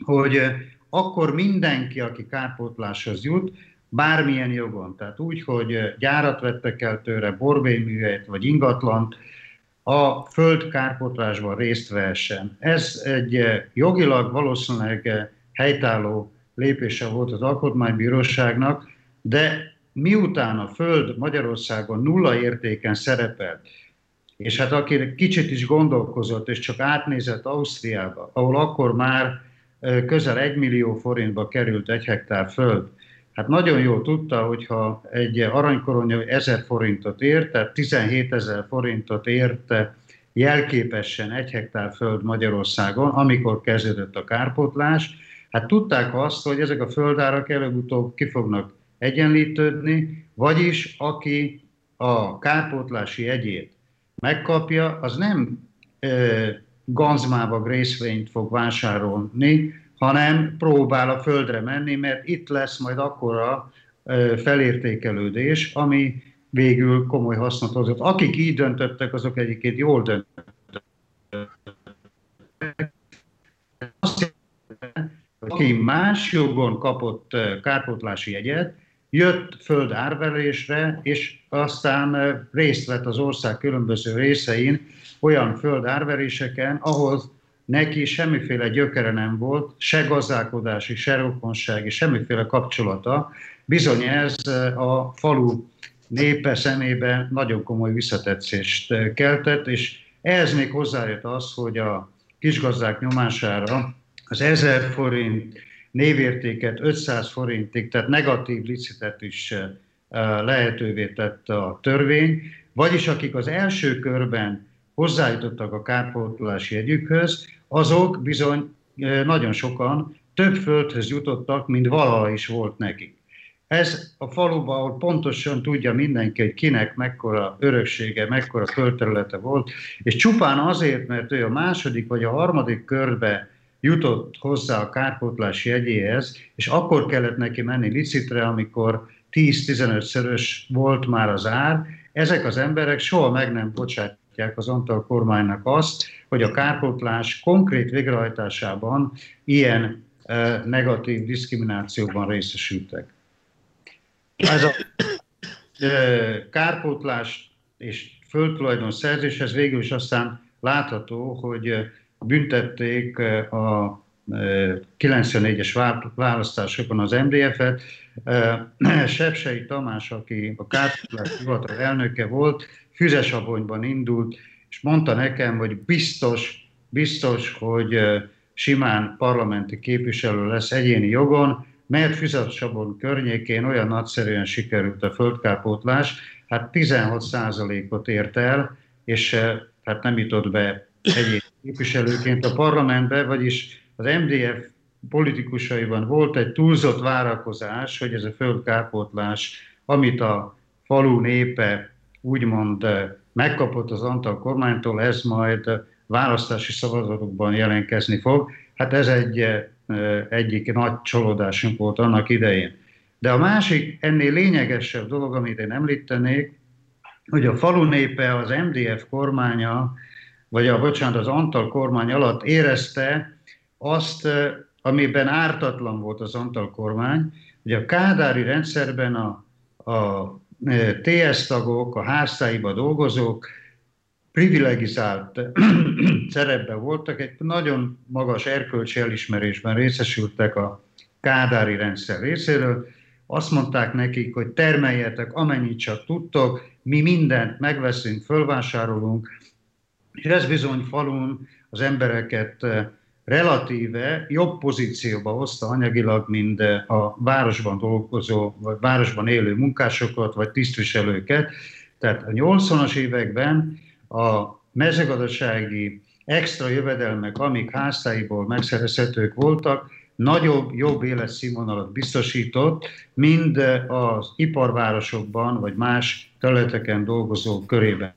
hogy akkor mindenki, aki kárpótláshoz jut, bármilyen jogon, tehát úgy, hogy gyárat vettek el tőle, borbélyműveit vagy ingatlant, a földkárpótlásban részt vehessen. Ez egy jogilag valószínűleg helytálló lépése volt az Alkotmánybíróságnak, de miután a föld Magyarországon nulla értéken szerepelt, És hát aki kicsit is gondolkozott, és csak átnézett Ausztriába, ahol akkor már közel 1 millió forintba került 1 hektár föld, hát nagyon jól tudta, hogyha egy aranykorony 1000 forintot ért, tehát 17 000 forintot érte jelképesen 1 hektár föld Magyarországon, amikor kezdődött a kárpótlás, hát tudták azt, hogy ezek a földárak előbb-utóbb ki fognak egyenlítődni, vagyis aki a kárpótlási jegyét megkapja, az nem ganzmávag részvényt fog vásárolni, hanem próbál a földre menni, mert itt lesz majd akkora felértékelődés, ami végül komoly hasznot hozott. Akik így döntöttek, azok egyébként jól döntöttek. Azt jelenti, hogy aki más jogon kapott kárpótlási jegyet, jött föld árverésre, és aztán részt vett az ország különböző részein olyan föld árveréseken, ahhoz neki semmiféle gyökere nem volt, se gazdálkodási, se rokonsági, semmiféle kapcsolata. Bizony ez a falu népe szemébe nagyon komoly visszatetszést keltett, és ehhez még hozzájött az, hogy a kisgazdák nyomására az 1000 forint névértéket 500 forintig, tehát negatív licitet is lehetővé tett a törvény, vagyis akik az első körben hozzájutottak a kárpótlási jegyükhöz, azok bizony nagyon sokan több földhöz jutottak, mint valaha is volt nekik. Ez a faluban, ahol pontosan tudja mindenki, hogy kinek mekkora öröksége, mekkora földterülete volt, és csupán azért, mert ő a második vagy a harmadik körbe jutott hozzá a kárpótlási jegyéhez, és akkor kellett neki menni licitre, amikor 10-15-szörös volt már az ár. Ezek az emberek soha meg nem bocsátják az Antall kormánynak azt, hogy a kárpótlás konkrét végrehajtásában ilyen negatív diszkriminációban részesültek. Ez a kárpótlás és földtulajdon szerzéshez végül is aztán látható, hogy büntették a 94-es választásokon az MDF-et. Sepsei Tamás, aki a kárpótlás hivatal elnöke volt, füzesabonyban indult, és mondta nekem, hogy biztos, hogy simán parlamenti képviselő lesz egyéni jogon, mert Füzesabony környékén olyan nagyszerűen sikerült a földkárpótlás, hát 16%-ot ért el, és hát nem jutott be egyéni képviselőként a parlamentbe, vagyis az MDF politikusaiban volt egy túlzott várakozás, hogy ez a földkárpótlás, amit a falu népe úgymond megkapott az Antall kormánytól, ez majd választási szavazatokban jelenkezni fog. Hát ez egyik nagy csalódásunk volt annak idején. De a másik, ennél lényegesebb dolog, amit én említenék, hogy a falu népe az MDF kormánya, vagy az Antall kormány alatt érezte azt, amiben ártatlan volt az Antall kormány, hogy a kádári rendszerben a TS tagok, a háztáiba dolgozók privilegizált szerepben voltak, egy nagyon magas erkölcsi elismerésben részesültek a kádári rendszer részéről. Azt mondták nekik, hogy termeljetek, amennyit csak tudtok, mi mindent megveszünk, fölvásárolunk, és ez bizony falun az embereket relatíve jobb pozícióba hozta anyagilag, mint a városban dolgozó, vagy városban élő munkásokat, vagy tisztviselőket. Tehát a 80-as években a mezőgazdasági extra jövedelmek, amik háztáiból megszerezhetők voltak, nagyobb, jobb életszínvonalat biztosított, mind az iparvárosokban, vagy más területeken dolgozók körében.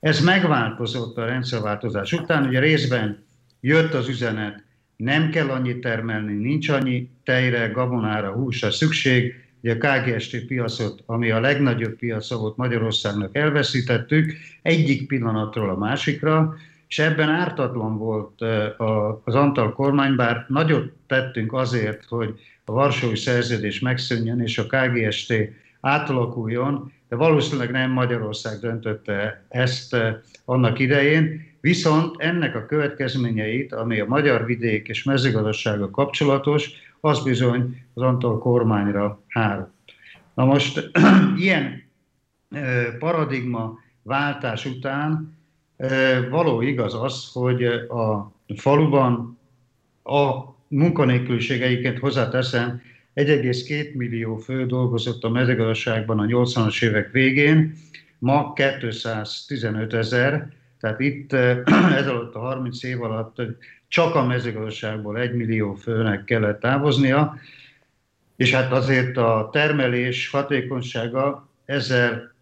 Ez megváltozott a rendszerváltozás után, ugye részben jött az üzenet, nem kell annyit termelni, nincs annyi tejre, gabonára, húsra szükség, ugye a KGST piacot, ami a legnagyobb piaca volt Magyarországnak, elveszítettük egyik pillanatról a másikra, és ebben ártatlan volt az Antall kormány, bár nagyot tettünk azért, hogy a Varsói Szerződés megszűnjön és a KGST átalakuljon, de valószínűleg nem Magyarország döntötte ezt annak idején, viszont ennek a következményeit, ami a magyar vidék és mezőgazdasága kapcsolatos, az bizony az Antall kormányra hárult. Na most ilyen paradigma váltás után Való igaz az, hogy a faluban a munkanélküliség, egyébként hozzáteszem, 1,2 millió fő dolgozott a mezőgazdaságban a 80-as évek végén, ma 215 ezer, tehát itt ez alatt a 30 év alatt csak a mezőgazdaságból 1 millió főnek kellett távoznia, és hát azért a termelés hatékonysága ezzel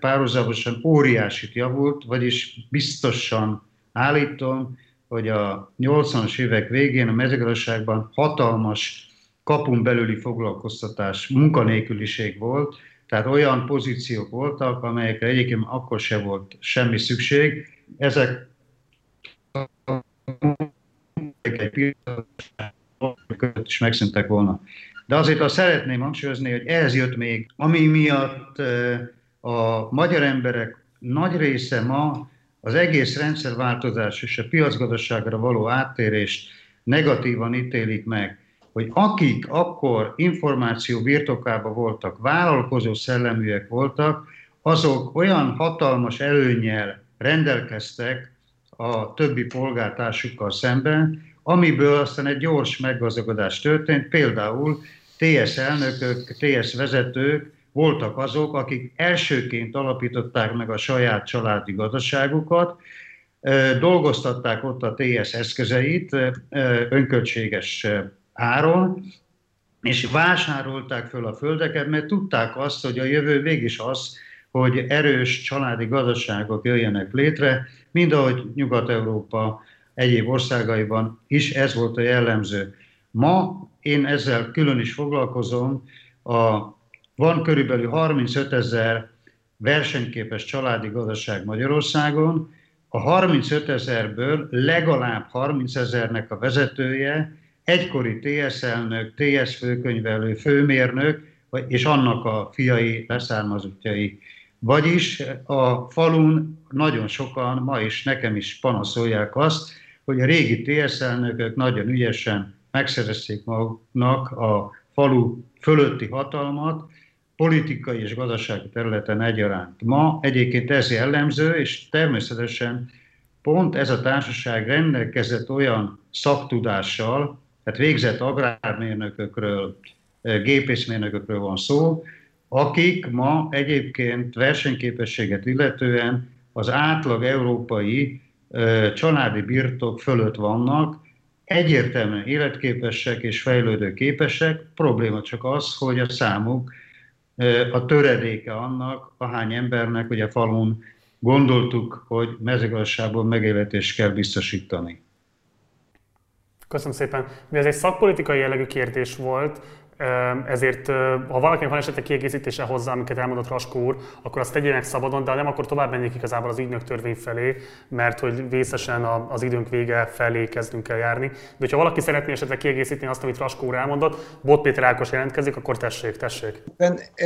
párhuzamosan óriásit javult, vagyis biztosan állítom, hogy a 80-as évek végén a mezőgazdaságban hatalmas kapun belüli foglalkoztatás, munkanélküliség volt, tehát olyan pozíciók voltak, amelyekre egyébként akkor se volt semmi szükség. Ezek egy pillanatban is megszűntek volna. De azért azt szeretném hangsúlyozni, hogy ehhez jött még, ami miatt a magyar emberek nagy része ma az egész rendszerváltozás és a piacgazdaságra való áttérést negatívan ítélik meg, hogy akik akkor információ birtokában voltak, vállalkozó szelleműek voltak, azok olyan hatalmas előnnyel rendelkeztek a többi polgártársukkal szemben, amiből aztán egy gyors meggazdagodás történt, például TS elnökök, TS vezetők voltak azok, akik elsőként alapították meg a saját családi gazdaságukat, dolgoztatták ott a TS eszközeit önköltséges áron, és vásárolták föl a földeket, mert tudták azt, hogy a jövő végig is az, hogy erős családi gazdaságok jöjjenek létre, mind ahogy Nyugat-Európa egyéb országaiban is ez volt a jellemző. Ma én ezzel külön is foglalkozom, van körülbelül 35 ezer versenyképes családi gazdaság Magyarországon, a 35 ezerből legalább 30 ezernek a vezetője egykori TS elnök, TS főkönyvelő, főmérnök és annak a fiai, leszármazottjai. Vagyis a falun nagyon sokan, ma is nekem is panaszolják azt, hogy a régi TS elnökök nagyon ügyesen megszerezték maguknak a falu fölötti hatalmat, politikai és gazdasági területen egyaránt. Ma egyébként ez jellemző, és természetesen pont ez a társaság rendelkezett olyan szaktudással, tehát végzett agrármérnökökről, gépészmérnökökről van szó, akik ma egyébként versenyképességet illetően az átlag európai családi birtok fölött vannak, egyértelműen életképesek és fejlődőképesek, probléma csak az, hogy a számuk a töredéke annak, ahány embernek, hogy a falun gondoltuk, hogy mezőgazdaságból megélhetést kell biztosítani. Köszönöm szépen. Ez egy szakpolitikai jellegű kérdés volt, ezért ha valakinek van esetleg kiegészítése hozzá, amiket elmondott Raskó úr, akkor azt tegyenek szabadon, de nem akkor tovább menjék igazából az ügynök törvény felé, mert hogy vészesen az időnk vége felé kezdünk el járni. De ha valaki szeretné esetleg kiegészíteni azt, amit Raskó úr elmondott, Bod Péter Ákos jelentkezik, akkor tessék.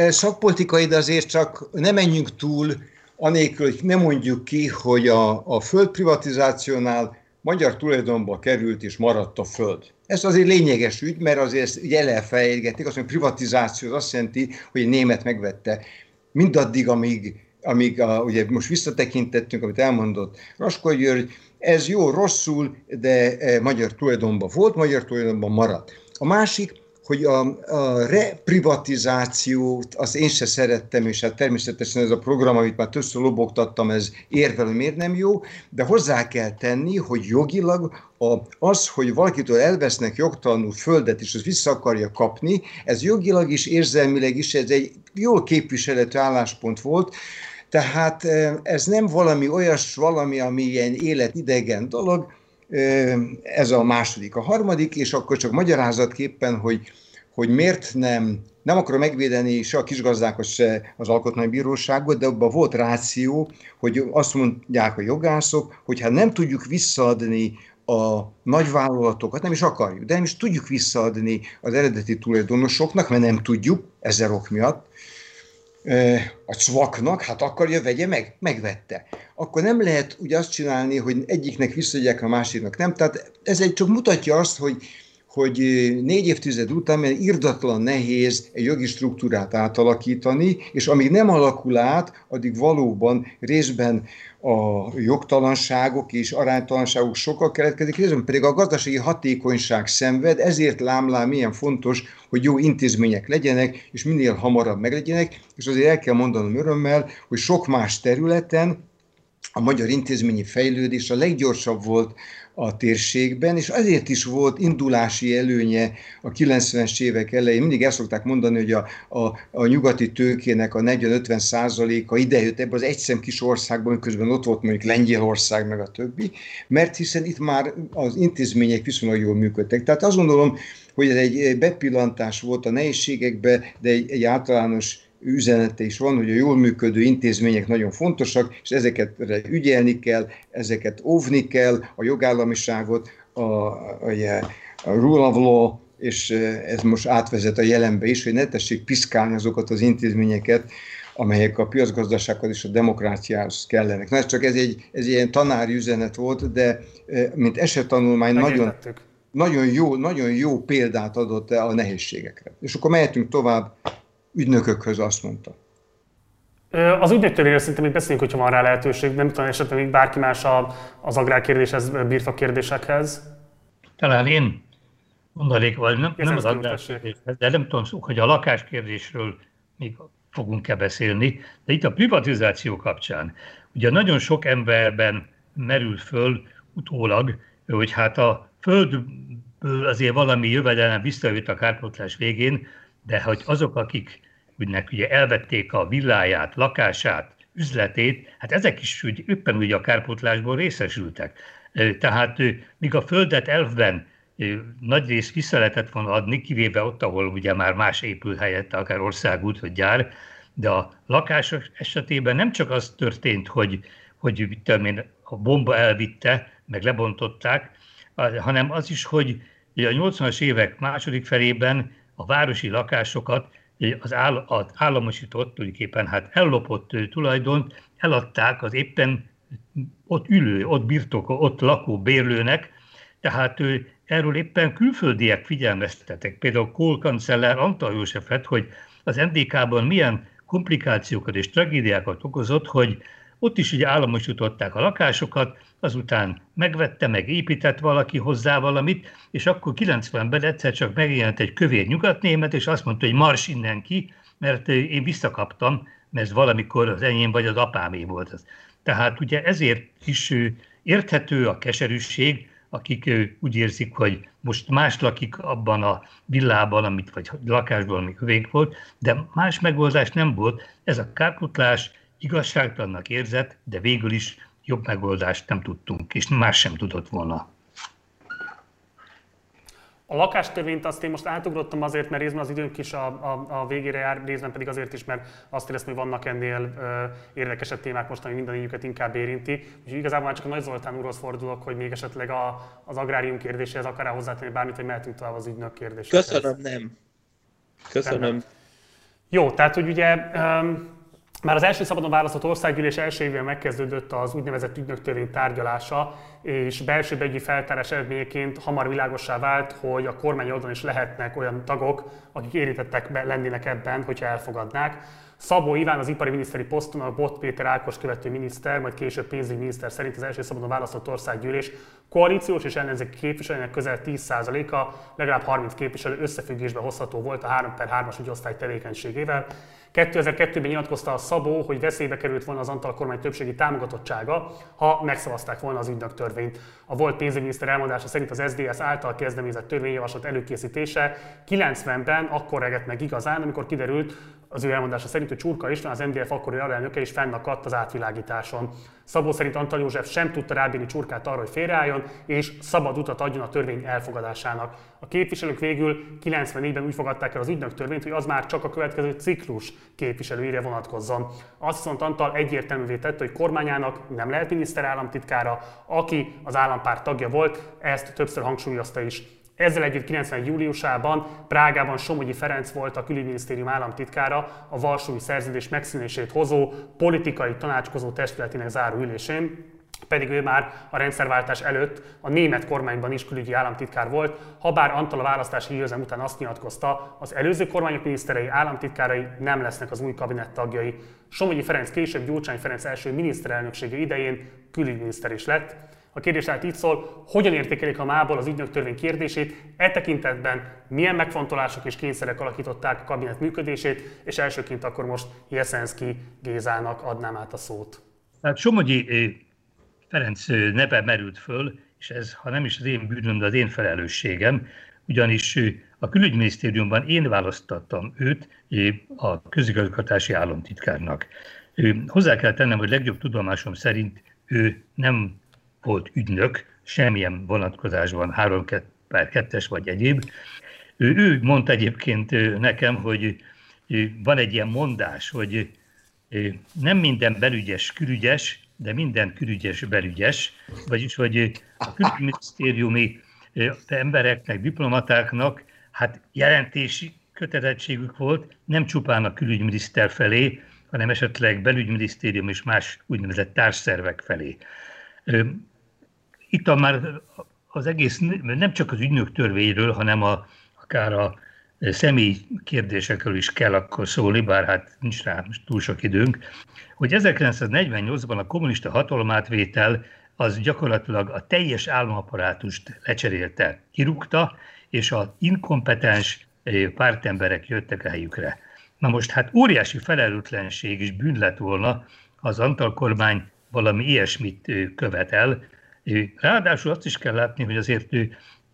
Szakpolitikai, de azért csak ne menjünk túl, anélkül, hogy ne mondjuk ki, hogy a földprivatizációnál magyar tulajdonba került és maradt a föld. Ez azért lényeges ügy, mert azért ezt elfejlgették, azt mondja, privatizáció azt jelenti, hogy a német megvette. Mindaddig, amíg ugye most visszatekintettünk, amit elmondott Raskó György, ez jó, rosszul, de magyar tulajdonban volt, magyar tulajdonban maradt. A másik, hogy a reprivatizációt, azt én se szerettem, és hát természetesen ez a program, amit már többször lobogtattam, ez érvelő, miért nem jó, de hozzá kell tenni, hogy jogilag az, hogy valakitől elvesznek jogtalanul földet, és az vissza akarja kapni, ez jogilag is, érzelmileg is, ez egy jól képviselhető álláspont volt. Tehát ez nem valami olyasvalami, ami ilyen életidegen dolog, ez a második. A harmadik, és akkor csak magyarázatképpen, hogy miért nem akarom megvédeni se a kisgazdákat, se az Alkotmánybíróságot, de abban volt ráció, hogy azt mondják a jogászok, hogy hát nem tudjuk visszaadni a nagyvállalatokat, nem is akarjuk, de nem is tudjuk visszaadni az eredeti tulajdonosoknak, mert nem tudjuk, ezer ok miatt, a cvaknak, hát akarja, vegye meg, megvette. Akkor nem lehet ugye azt csinálni, hogy egyiknek visszaadják, a másiknak nem. Tehát ez egy csak mutatja azt, hogy, hogy 4 évtized után irdatlan nehéz egy jogi struktúrát átalakítani, és amíg nem alakul át, addig valóban részben a jogtalanságok és aránytalanságok sokkal keletkezik, részben pedig a gazdasági hatékonyság szenved, ezért lámlám milyen fontos, hogy jó intézmények legyenek, és minél hamarabb meglegyenek, és azért el kell mondanom örömmel, hogy sok más területen a magyar intézményi fejlődés a leggyorsabb volt a térségben, és ezért is volt indulási előnye a 90-es évek elején. Mindig el szokták mondani, hogy a nyugati tőkének a 40-50%-a idejött ebbe az egyszem kis országban, miközben ott volt mondjuk Lengyelország, meg a többi, mert hiszen itt már az intézmények viszonylag jól működtek. Tehát azt gondolom, hogy ez egy bepillantás volt a nehézségekbe, de egy általános üzenete is van, hogy a jól működő intézmények nagyon fontosak, és ezeket ügyelni kell, ezeket óvni kell, a jogállamiságot, a rule of law, és ez most átvezet a jelenbe is, hogy ne tessék piszkálni azokat az intézményeket, amelyek a piacgazdasághoz és a demokráciához kellenek. Na ez ilyen tanári üzenet volt, de mint esettanulmány nagyon jó példát adott a nehézségekre. És akkor mehetünk tovább. Ügynökökhöz azt mondta. Az ügynökteléről szerintem még beszéljünk, hogyha van rá lehetőség. Nem tudom, esetleg még bárki más az agrárkérdéshez, birfa kérdésekhez. Talán én mondanék, vagy nem az agrárkérdéshez, de nem tudom, hogy a lakáskérdésről még fogunk-e beszélni. De itt a privatizáció kapcsán, ugye nagyon sok emberben merül föl utólag, hogy hát a földből azért valami jövedelem visszajött a kárpótlás végén, de hogy azok, akiknek ugye elvették a villáját, lakását, üzletét, hát ezek is ugye, éppen ugye a kárpótlásból részesültek. Tehát míg a földet elfben nagy részt vissza lehetett volna adni, kivéve ott, ahol ugye már más épül helyette, akár országút vagy gyár, de a lakások esetében nem csak az történt, hogy a bomba elvitte, meg lebontották, hanem az is, hogy a 80-as évek második felében a városi lakásokat, az államosított, tulajdonképpen hát ellopott tulajdont eladták az éppen ott ülő, ott birtokó, ott lakó bérlőnek, tehát erről éppen külföldiek figyelmeztetek. Például Kohl kancellár Antall Józsefet, hogy az NDK-ban milyen komplikációkat és tragédiákat okozott, hogy ott is ugye államosították a lakásokat, azután megvette, meg épített valaki hozzá valamit, és akkor 90-ben egyszer csak megjelent egy kövér nyugatnémet, és azt mondta, hogy mars innen ki, mert én visszakaptam, mert ez valamikor az enyém vagy az apámé volt az. Tehát ugye ezért is érthető a keserűség, akik úgy érzik, hogy most más lakik abban a villában, amit, vagy lakásban, ami kövék volt, de más megoldás nem volt. Ez a kárpótlás igazságtalannak érzett, de végül is jobb megoldást nem tudtunk, és más sem tudott volna. A lakástörvényt azt én most átugrottam azért, mert részben az időnk is a végére jár, részben pedig azért is, mert azt éreztem, hogy vannak ennél érdekesebb témák most, ami mindannyiukat inkább érinti. Úgyhogy igazából már csak a Nagy Zoltán úrhoz fordulok, hogy még esetleg az agrárium kérdéséhez akar-e hozzátenni bármit, hogy mehetünk tovább az ügynök kérdéséhez. Köszönöm, nem. Köszönöm. Jó, tehát hogy ugye... Már az első szabadon választott országgyűlés első évvel megkezdődött az úgynevezett ügynöktörvény tárgyalása, és belső belügyi feltárás eredményeként hamar világossá vált, hogy a kormány oldalon is lehetnek olyan tagok, akik érintettek lennének ebben, hogyha elfogadnák. Szabó Iván az ipari miniszteri poszton, a Bod Péter Ákos követő miniszter, majd később pénzügyminiszter szerint az első szabadon választott országgyűlés koalíciós és ellenzéki képviselőinek közel 10%-a, legalább 30 képviselő összefüggésbe hozható volt a 3/3-as ügyosztály tevékenységével. 2002-ben nyilatkozta a Szabó, hogy veszélybe került volna az Antall kormány többségi támogatottsága, ha megszavazták volna az ügynök törvényt. A volt pénzügyminiszter elmondása szerint az SZDSZ által kezdeményezett törvényjavaslat előkészítése 90-ben akkor regett meg igazán, amikor kiderült az ő elmondása szerint, hogy Csurka István, az MDF akkori alelnöke is fennakadt az átvilágításon. Szabó szerint Antall József sem tudta rábírni Csurkát arra, hogy félreálljon, és szabad utat adjon a törvény elfogadásának. A képviselők végül 94-ben úgy fogadták el az ügynök törvényt, hogy az már csak a következő ciklus képviselőire vonatkozzon. Azt viszont Antall egyértelművé tette, hogy kormányának nem lehet miniszterállamtitkára, aki az állampárt tagja volt, ezt többször hangsúlyozta is. Ezzel együtt 90. júliusában Prágában Somogyi Ferenc volt a külügyminisztérium államtitkára a Varsói Szerződés megszűnését hozó politikai tanácskozó testületének záró ülésén, Pedig ő már a rendszerváltás előtt a német kormányban is külügyi államtitkár volt, habár Antall a választási győzelem után azt nyilatkozta, az előző kormányok miniszterei, államtitkárai nem lesznek az új kabinett tagjai. Somogyi Ferenc később Gyurcsány Ferenc első miniszterelnöksége idején külügyminiszter is lett. A kérdés tehát így szól, hogyan értékelik a mából az ügynök törvény kérdését, e tekintetben milyen megfontolások és kényszerek alakították a kabinet működését, és elsőként akkor most Jeszenszky Gézának adnám át a szót. Hát Somogyi Ferenc neve merült föl, és ez, ha nem is az én bűnöm, de az én felelősségem, ugyanis a külügyminisztériumban én választottam őt a közigazgatási államtitkárnak. Hozzá kell tennem, hogy legjobb tudomásom szerint ő nem volt ügynök, semmilyen vonatkozásban, 3/2-es vagy egyéb. Ő mondta egyébként nekem, hogy van egy ilyen mondás, hogy nem minden belügyes külügyes, de minden külügyes belügyes, vagyis hogy a külügyminisztériumi embereknek, diplomatáknak hát jelentési kötelezettségük volt, nem csupán a külügyminiszter felé, hanem esetleg belügyminisztérium és más úgynevezett társszervek felé. Itt már az egész, nem csak az ügynök törvényről, hanem akár a személyi kérdésekről is kell akkor szólni, bár hát nincs rá túl sok időnk, hogy 1948-ban a kommunista hatalomátvétel az gyakorlatilag a teljes államapparátust lecserélte, kirúgta, és az inkompetens pártemberek jöttek a helyükre. Na most hát óriási felelőtlenség és bűn lett volna, ha az Antall kormány valami ilyesmit követel. Ráadásul azt is kell látni, hogy azért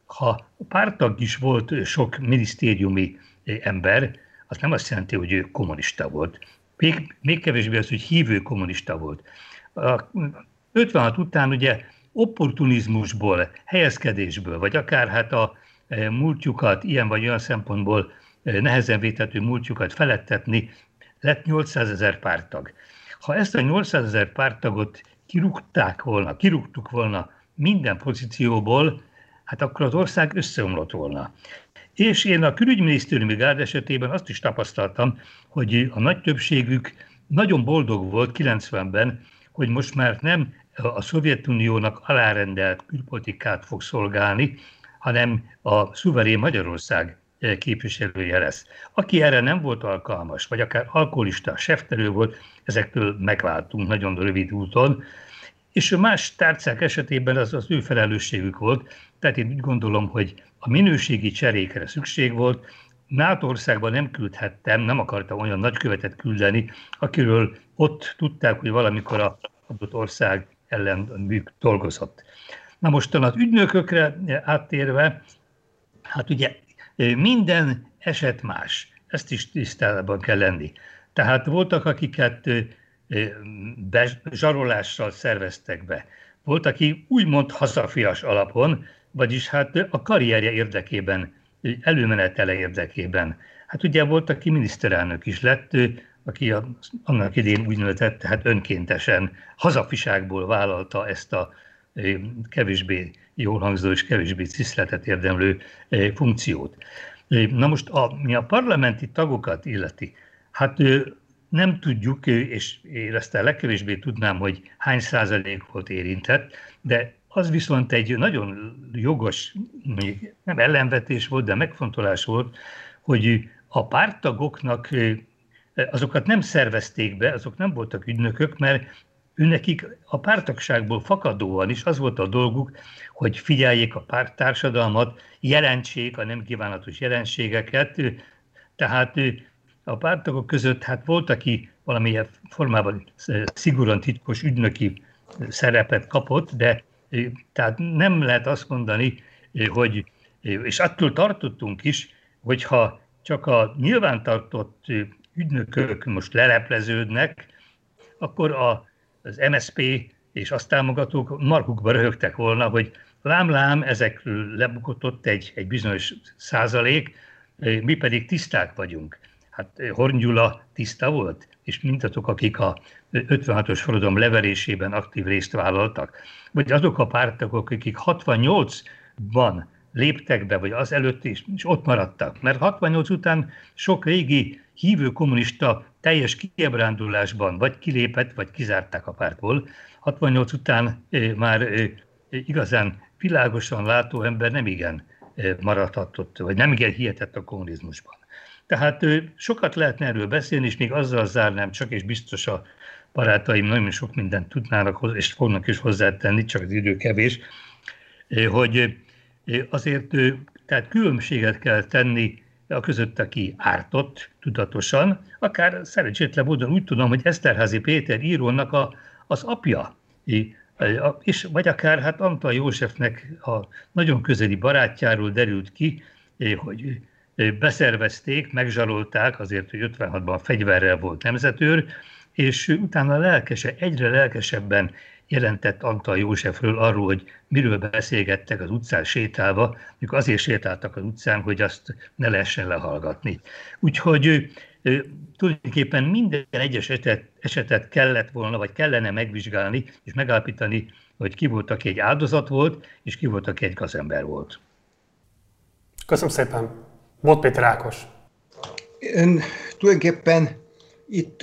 ha párttag is volt sok minisztériumi ember, az nem azt jelenti, hogy ő kommunista volt. Még kevésbé az, hogy hívő kommunista volt. A 56 után ugye opportunizmusból, helyezkedésből, vagy akár hát a múltjukat, ilyen vagy olyan szempontból nehezen védhető múltjukat felettetni, lett 800 000 párttag. Ha ezt a 800 000 párttagot kirúgtuk volna minden pozícióból, hát akkor az ország összeomlott volna. És én a külügyminisztériumi gárd esetében azt is tapasztaltam, hogy a nagy többségük nagyon boldog volt 90-ben, hogy most már nem a Szovjetuniónak alárendelt külpolitikát fog szolgálni, hanem a szuverén Magyarország képviselője lesz. Aki erre nem volt alkalmas, vagy akár alkoholista, seftelő volt, ezektől megváltunk nagyon rövid úton, és a más tárcák esetében az ő felelősségük volt, tehát én úgy gondolom, hogy a minőségi cserékre szükség volt. NATO-országban nem küldhettem, nem akartam olyan nagykövetet küldeni, akiről ott tudták, hogy valamikor az adott ország ellen dolgozott. Na most az ügynökökre áttérve, hát ugye minden eset más, ezt is tisztában kell lenni. Tehát voltak, akiket zsarolással szerveztek be. Volt, aki úgymond hazafias alapon, vagyis hát a karrierje érdekében, előmenetele érdekében. Hát ugye volt, aki miniszterelnök is lett, aki annak idén úgynevezett, hát önkéntesen hazafiságból vállalta ezt a kevésbé jól hangzó és kevésbé tiszteletet érdemlő funkciót. Na most, ami a parlamenti tagokat illeti, hát nem tudjuk, és én aztán legkevésbé tudnám, hogy hány százalék volt érintett, de az viszont egy nagyon jogos, nem ellenvetés volt, de megfontolás volt, hogy a párttagoknak azokat nem szervezték be, azok nem voltak ügynökök, mert őnekik a párttagságból fakadóan is az volt a dolguk, hogy figyeljék a párttársadalmat, jelentsék a nem kívánatos jelenségeket, tehát a párttagok között hát volt, aki valamilyen formában szigorúan titkos ügynöki szerepet kapott, de tehát nem lehet azt mondani, hogy, és attól tartottunk is, hogyha csak a nyilvántartott ügynökök most lelepleződnek, akkor az MSZP és azt támogatók markukba röhögtek volna, hogy lám-lám, ezekről lebukott ott egy bizonyos százalék, mi pedig tiszták vagyunk. Hát Horn Gyula tiszta volt, és mindazok, akik a 56-os forradalom leverésében aktív részt vállaltak. Vagy azok a párttagok, akik 68-ban léptek be, vagy az előtt is, és ott maradtak. Mert 68 után sok régi hívő kommunista teljes kiebrándulásban vagy kilépett, vagy kizárták a pártból. 68 után már igazán világosan látó ember nem igen maradhatott, vagy nem igen hihetett a kommunizmusban. Tehát sokat lehetne erről beszélni, és még azzal zárnám csak, és biztos a barátaim nagyon sok mindent tudnának, és fognak is hozzátenni, csak az idő kevés, hogy azért tehát különbséget kell tenni a között, aki ártott tudatosan, akár szerencsétlen módon úgy tudom, hogy Eszterházy Péter írónak az apja, és vagy akár hát Antall Józsefnek a nagyon közeli barátjáról derült ki, hogy beszervezték, megzsarolták azért, hogy 56-ban fegyverrel volt nemzetőr, és utána egyre lelkesebben jelentett Antall Józsefről arról, hogy miről beszélgettek az utcán sétálva, mikor azért sétáltak az utcán, hogy azt ne lehessen lehallgatni. Úgyhogy tulajdonképpen minden egyes esetet kellett volna, vagy kellene megvizsgálni, és megállapítani, hogy ki volt, aki egy áldozat volt, és ki volt, aki egy gazember volt. Köszönöm szépen. Bod Péter Ákos. Ön tulajdonképpen itt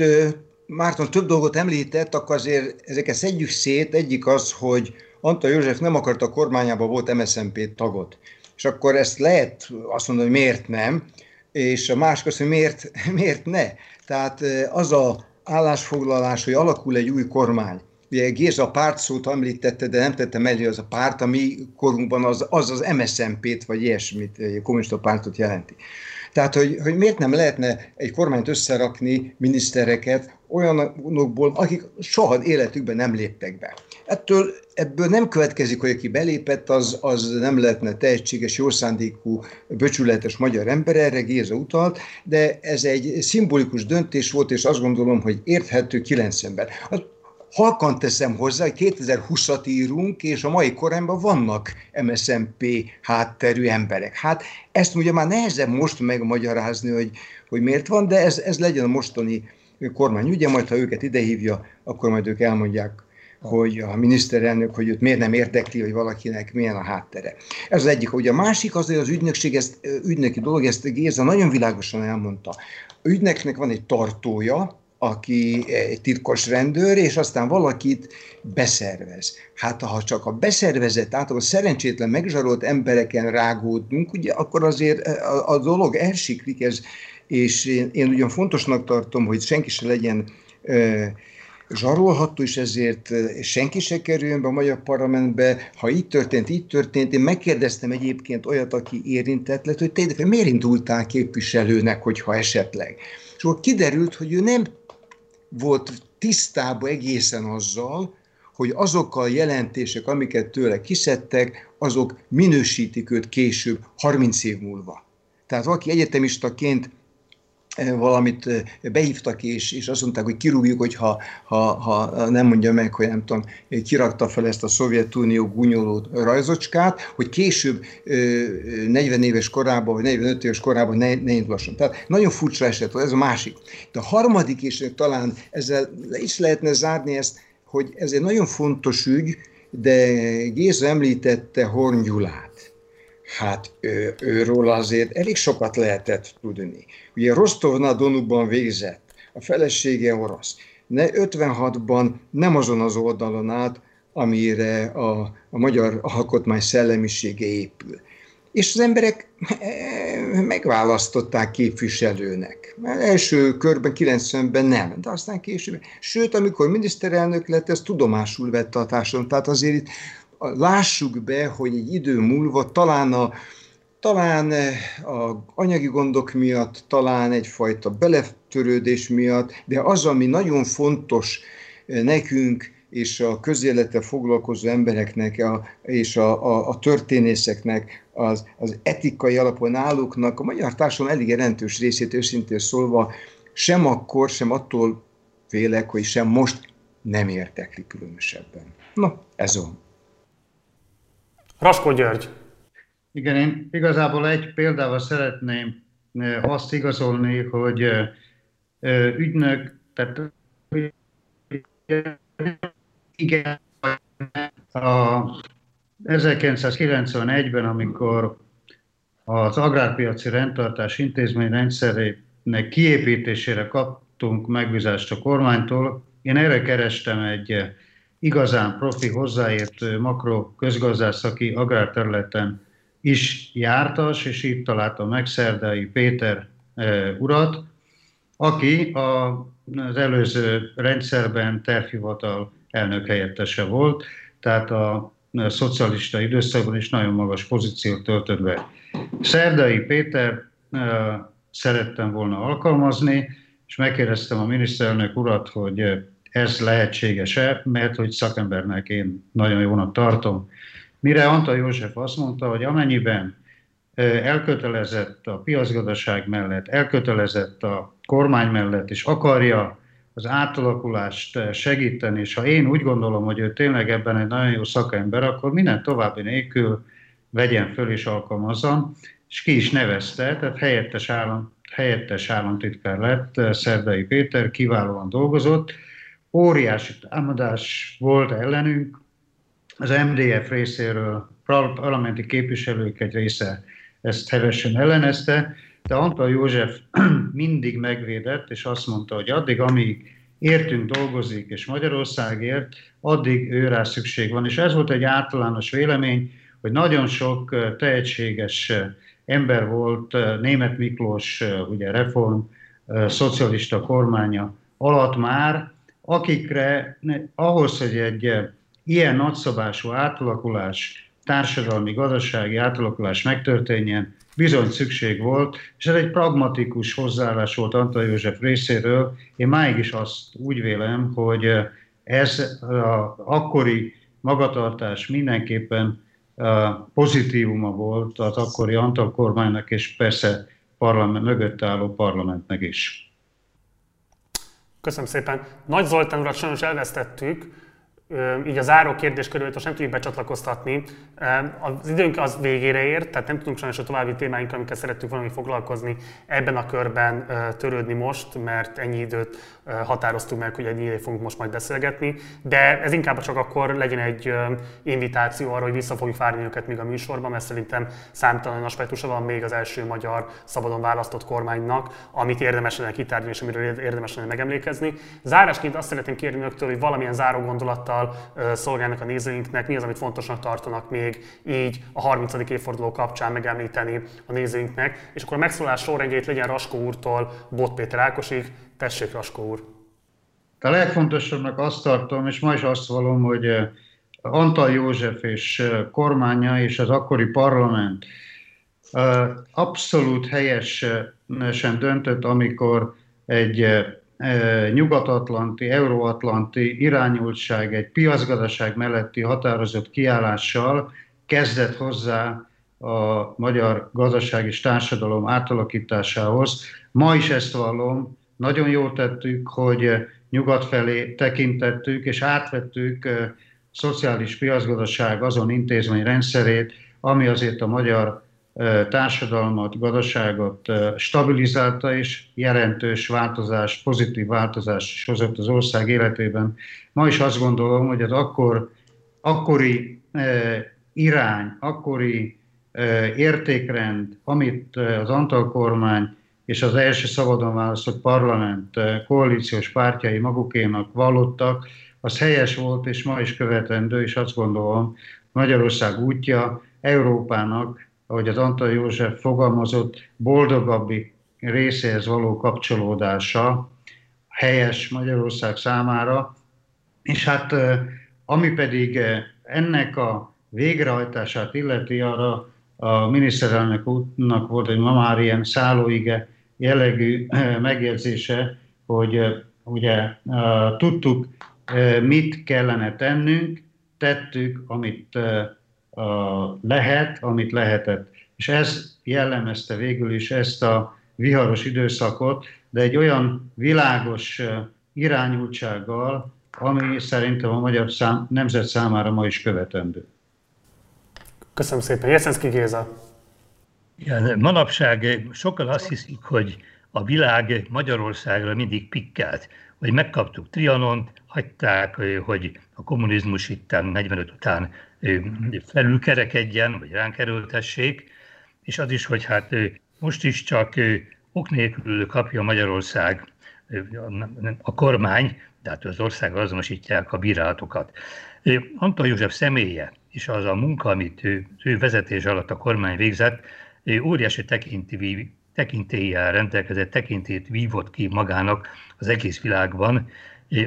Márton több dolgot említett, akkor azért ezeket szedjük szét. Egyik az, hogy Antall József nem akarta a kormányába volt MSZNP tagot. És akkor ezt lehet azt mondani, hogy miért nem, és a másik az, hogy miért ne. Tehát az a állásfoglalás, hogy alakul egy új kormány. Ugye Géza a pártszót említette, de nem tette mellé, az a párt, ami korunkban az MSZNP-t, vagy ilyesmit, kommunista pártot jelenti. Tehát, hogy miért nem lehetne egy kormányt összerakni, minisztereket olyanokból, akik soha életükben nem léptek be. Ebből nem következik, hogy aki belépett, az nem lehetne tehetséges, jószándékú, becsületes magyar ember, erre Géza utalt, de ez egy szimbolikus döntés volt, és azt gondolom, hogy érthető 9 ember. Halkan teszem hozzá, hogy 2020-at írunk, és a mai korában vannak MSZNP hátterű emberek. Hát ezt ugye már nehezebb most megmagyarázni, hogy miért van, de ez legyen a mostani kormány. Ugye majd, ha őket idehívja, akkor majd ők elmondják, hogy a miniszterelnök, hogy őt miért nem érdekli, hogy valakinek milyen a háttere. Ez az egyik. Ugye a másik az, hogy az ügynöki dolog, ezt Géza nagyon világosan elmondta. A ügynöknek van egy tartója, aki egy titkos rendőr, és aztán valakit beszervez. Hát ha csak a beszervezett, általában szerencsétlen, megzsarolt embereken rágódunk, ugye, akkor azért a dolog elsiklik, és én ugyan fontosnak tartom, hogy senki se legyen zsarolható, és ezért senki se kerüljön be a magyar parlamentbe. Ha így történt, én megkérdeztem egyébként olyat, aki érintett lett, hogy tényleg miért indultál képviselőnek, hogyha esetleg. És akkor kiderült, hogy ő nem volt tisztában egészen azzal, hogy azok a jelentések, amiket tőle kiszedtek, azok minősítik őt később, 30 év múlva. Tehát valaki egyetemistaként valamit behívtak, és azt mondták, hogy kirúgjuk, hogy ha nem mondja meg, hogy nem tudom, kirakta fel ezt a Szovjetunió gúnyoló rajzocskát, hogy később 40 éves korában, vagy 45 éves korában ne indulhasson. Tehát nagyon furcsa eset, ez a másik. De a harmadik, és talán ezzel le is lehetne zárni ezt, hogy ez egy nagyon fontos ügy, de Géza említette Horn Gyulát. Hát őről azért elég sokat lehetett tudni. Ugye Rostov-na-Donuban végzett, a felesége orosz. 56-ban nem azon az oldalon állt, amire a magyar alkotmány szellemisége épül. És az emberek megválasztották képviselőnek. Első körben, 90-ben nem, de aztán később. Sőt, amikor miniszterelnök lett, ez tudomásul vette a társadalom. Tehát azért itt lássuk be, hogy egy idő múlva talán a anyagi gondok miatt, talán egyfajta beletörődés miatt, de az, ami nagyon fontos nekünk és a közélettel foglalkozó embereknek és a történészeknek, az etikai alapon állóknak, a magyar társadalom elég jelentős részét őszintén szólva sem akkor, sem attól félek, hogy sem most nem érdekli különösebben. Na, ez van. Raskó György. Igen, én igazából egy példával szeretném azt igazolni, hogy ügynök, tehát igen, a 1991-ben, amikor az agrárpiaci rendtartás intézményrendszerének kiépítésére kaptunk megbízást a kormánytól. Én erre kerestem egy igazán profi, hozzáértő makroközgazdász, aki agrárterületen is jártas, és itt találtam meg Szerdai Péter urat, aki az előző rendszerben tervhivatal elnök helyettese volt, tehát a szocialista időszakban is nagyon magas pozíciót töltött be. Szerdai Péter szerettem volna alkalmazni, és megkérdeztem a miniszterelnök urat, hogy ez lehetséges-e, mert hogy szakembernek én nagyon jónak tartom. Mire Antall József azt mondta, hogy amennyiben elkötelezett a piacgazdaság mellett, elkötelezett a kormány mellett, és akarja az átalakulást segíteni, és ha én úgy gondolom, hogy ő tényleg ebben egy nagyon jó szakember, akkor minden további nélkül vegyen föl és alkalmazzam, és ki is nevezte, tehát helyettes államtitkár lett Szerdai Péter, kiválóan dolgozott. Óriási támadás volt ellenünk, az MDF részéről parlamenti képviselők egy része ezt hevesen ellenezte, de Antall József mindig megvédett, és azt mondta, hogy addig, amíg értünk dolgozik, és Magyarországért, addig ő rá szükség van. És ez volt egy általános vélemény, hogy nagyon sok tehetséges ember volt, Németh Miklós, ugye reform, szocialista kormánya alatt már, akikre ahhoz, hogy egy ilyen nagyszabású átalakulás, társadalmi, gazdasági átalakulás megtörténjen, bizony szükség volt, és ez egy pragmatikus hozzáállás volt Antall József részéről. Én máig is azt úgy vélem, hogy ez az akkori magatartás mindenképpen pozitívuma volt az akkori Antall kormánynak, és persze parlament, mögött álló parlamentnek is. Köszönöm szépen. Nagy Zoltán urat sajnos elvesztettük, így a záró kérdés körül most nem tudjuk becsatlakoztatni. Az időnk az végére ért, tehát nem tudunk sajnos a további témáinkkal, amikkel szerettük volna foglalkozni, ebben a körben törődni most, mert ennyi időt határoztuk meg, hogy ennyi ideig fogunk most majd beszélgetni, de ez inkább csak akkor legyen egy invitáció arra, hogy vissza fogjuk várni őket még a műsorban, mert szerintem számtalan aspektusa van még az első magyar szabadon választott kormánynak, amit érdemes lenne kitárgyalni és amiről érdemes lenne megemlékezni. Zárásként azt szeretném kérni önöktől, hogy valamilyen záró gondolattal szolgálnak a nézőinknek, mi az, amit fontosnak tartanak még így a 30. évforduló kapcsán megemlíteni a nézőinknek, és akkor a megszólás sorrendjét legyen Raskó úrtól Bod Péter Ákosig. Tessék, Raskó úr! A legfontosabbnak azt tartom, és ma is azt vallom, hogy Antall József és kormánya és az akkori parlament abszolút helyesen döntött, amikor egy nyugat-atlanti, euróatlanti irányultság, egy piacgazdaság melletti határozott kiállással kezdett hozzá a magyar gazdaság és társadalom átalakításához. Ma is ezt vallom, nagyon jól tettük, hogy nyugat felé tekintettük, és átvettük szociális piacgazdaság azon intézményrendszerét, ami azért a magyar társadalmat, gazdaságot stabilizálta, és jelentős változás, pozitív változás is hozott az ország életében. Ma is azt gondolom, hogy az akkori irány, akkori értékrend, amit az Antall kormány és az első szabadon választott parlament koalíciós pártjai magukénak vallottak, az helyes volt, és ma is követendő, és azt gondolom, Magyarország útja Európának, ahogy az Antall József fogalmazott, boldogabbi részéhez való kapcsolódása helyes Magyarország számára, és hát ami pedig ennek a végrehajtását illeti, arra a miniszterelnök úrnak volt egy ma már ilyen szállóige jellegű megjegyzése, hogy ugye tudtuk, mit kellene tennünk, tettük, amit lehet, amit lehetett. És ez jellemezte végül is ezt a viharos időszakot, de egy olyan világos irányultsággal, ami szerintem a magyar nemzet számára ma is követendő. Köszönöm szépen. Jeszenszky Géza. Ja, manapság sokan azt hiszik, hogy a világ Magyarországra mindig pikkált, hogy megkaptuk Trianont, hagyták, hogy a kommunizmus itt 45 után felülkerekedjen, vagy ránk erőltessék, és az is, hogy hát most is csak ok nélkül kapja Magyarország a kormány, tehát az ország azonosítják a bírálatokat. Antall József személye és az a munka, amit ő vezetés alatt a kormány végzett, óriási tekintéllyel rendelkezett, tekintélyt vívott ki magának az egész világban.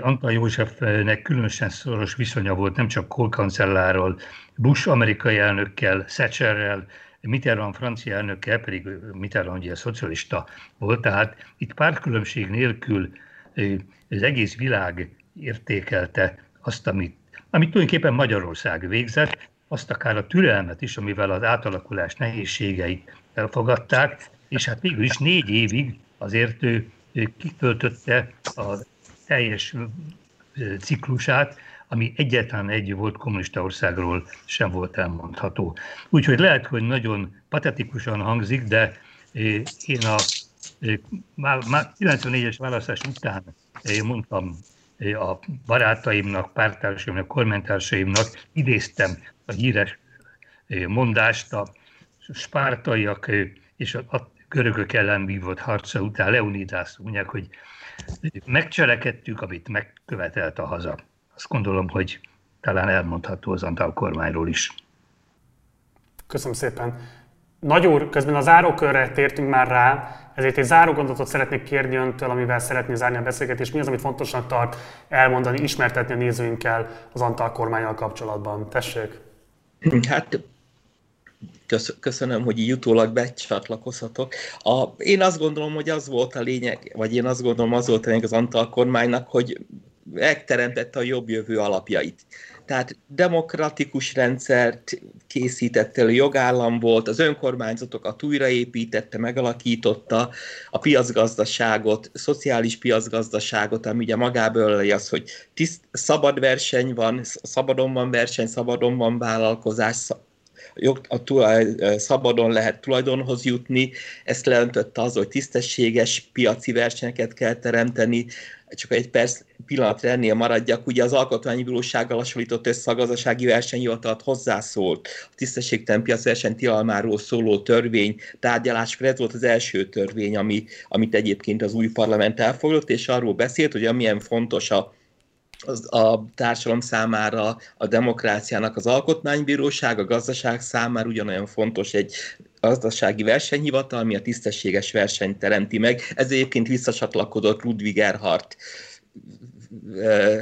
Antall Józsefnek különösen szoros viszonya volt nemcsak Kohl kancellárral, Bush amerikai elnökkel, Thatcherrel, Mitterrand francia elnökkel, pedig Mitterrand ugye szocialista volt, tehát itt pártkülönbség nélkül az egész világ értékelte azt, amit tulajdonképpen Magyarország végzett, azt akár a türelmet is, amivel az átalakulás nehézségeit elfogadták, és hát végül is 4 évig azért ő kitöltötte a teljes ciklusát, ami egyetlen egy volt kommunista országról sem volt elmondható. Úgyhogy lehet, hogy nagyon patetikusan hangzik, de én a 94-es választás után mondtam a barátaimnak, párttársaimnak, kormánytársaimnak, idéztem a híres mondást, a spártaiak és a görögök ellen vívott harca után Leonidász mondják, hogy megcselekedtük, amit megkövetelt a haza. Azt gondolom, hogy talán elmondható az Antall kormányról is. Köszönöm szépen. Nagy úr, közben a zárókörre tértünk már rá, ezért egy zárógondatot szeretnék kérni öntől, amivel szeretné zárni a beszélgetést. Mi az, amit fontosnak tart elmondani, ismertetni a nézőinkkel az Antall kormánnyal kapcsolatban? Tessék! Hát köszönöm, hogy így utólag becsatlakozhatok. Én azt gondolom, hogy az volt a lényeg, vagy én azt gondolom, az volt a lényeg az Antall kormánynak, hogy megteremtette a jobb jövő alapjait. Tehát demokratikus rendszert készített elő, jogállam volt, az önkormányzatokat újraépítette, megalakította a piacgazdaságot, szociális piacgazdaságot, ami ugye magába öleli az, hogy szabad verseny van, szabadon van verseny, szabadon van vállalkozás, szabadon lehet tulajdonhoz jutni, ezt leöntötte az, hogy tisztességes piaci versenyeket kell teremteni. Csak egy pillanatra ennél maradjak, ugye az Alkotmánybírósággal hasonlított össze a gazdasági versenyhivatalt hozzászólt a tisztességtelen piacverseny tilalmáról szóló törvény tárgyalásokra. Ez volt az első törvény, amit egyébként az új parlament elfogadott, és arról beszélt, hogy amilyen fontos a társadalom számára, a demokráciának az Alkotmánybíróság, a gazdaság számára ugyanolyan fontos egy gazdasági versenyhivatal, ami a tisztességes versenyt teremti meg. Ez egyébként visszacsatlakodott Ludwig Erhard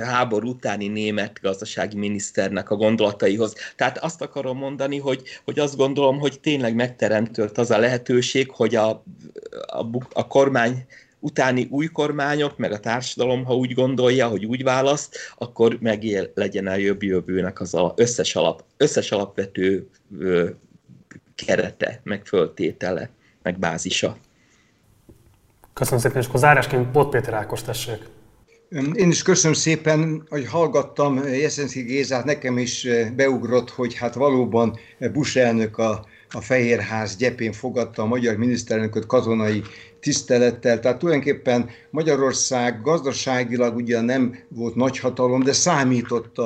háború utáni német gazdasági miniszternek a gondolataihoz. Tehát azt akarom mondani, hogy azt gondolom, hogy tényleg megteremtőlt az a lehetőség, hogy a kormány utáni új kormányok, meg a társadalom, ha úgy gondolja, hogy úgy választ, akkor legyen a jobb jövőnek az összes alapvető kerete, meg föltétele, meg bázisa. Köszönöm szépen, és akkor zárásként Bod Péter Ákos, tessék. Én is köszönöm szépen, hogy hallgattam Jeszenszky Gézát, nekem is beugrott, hogy hát valóban Bush elnök a Fehérház gyepén fogadta a magyar miniszterelnököt katonai tisztelettel. Tehát tulajdonképpen Magyarország gazdaságilag ugye nem volt nagy hatalom, de számított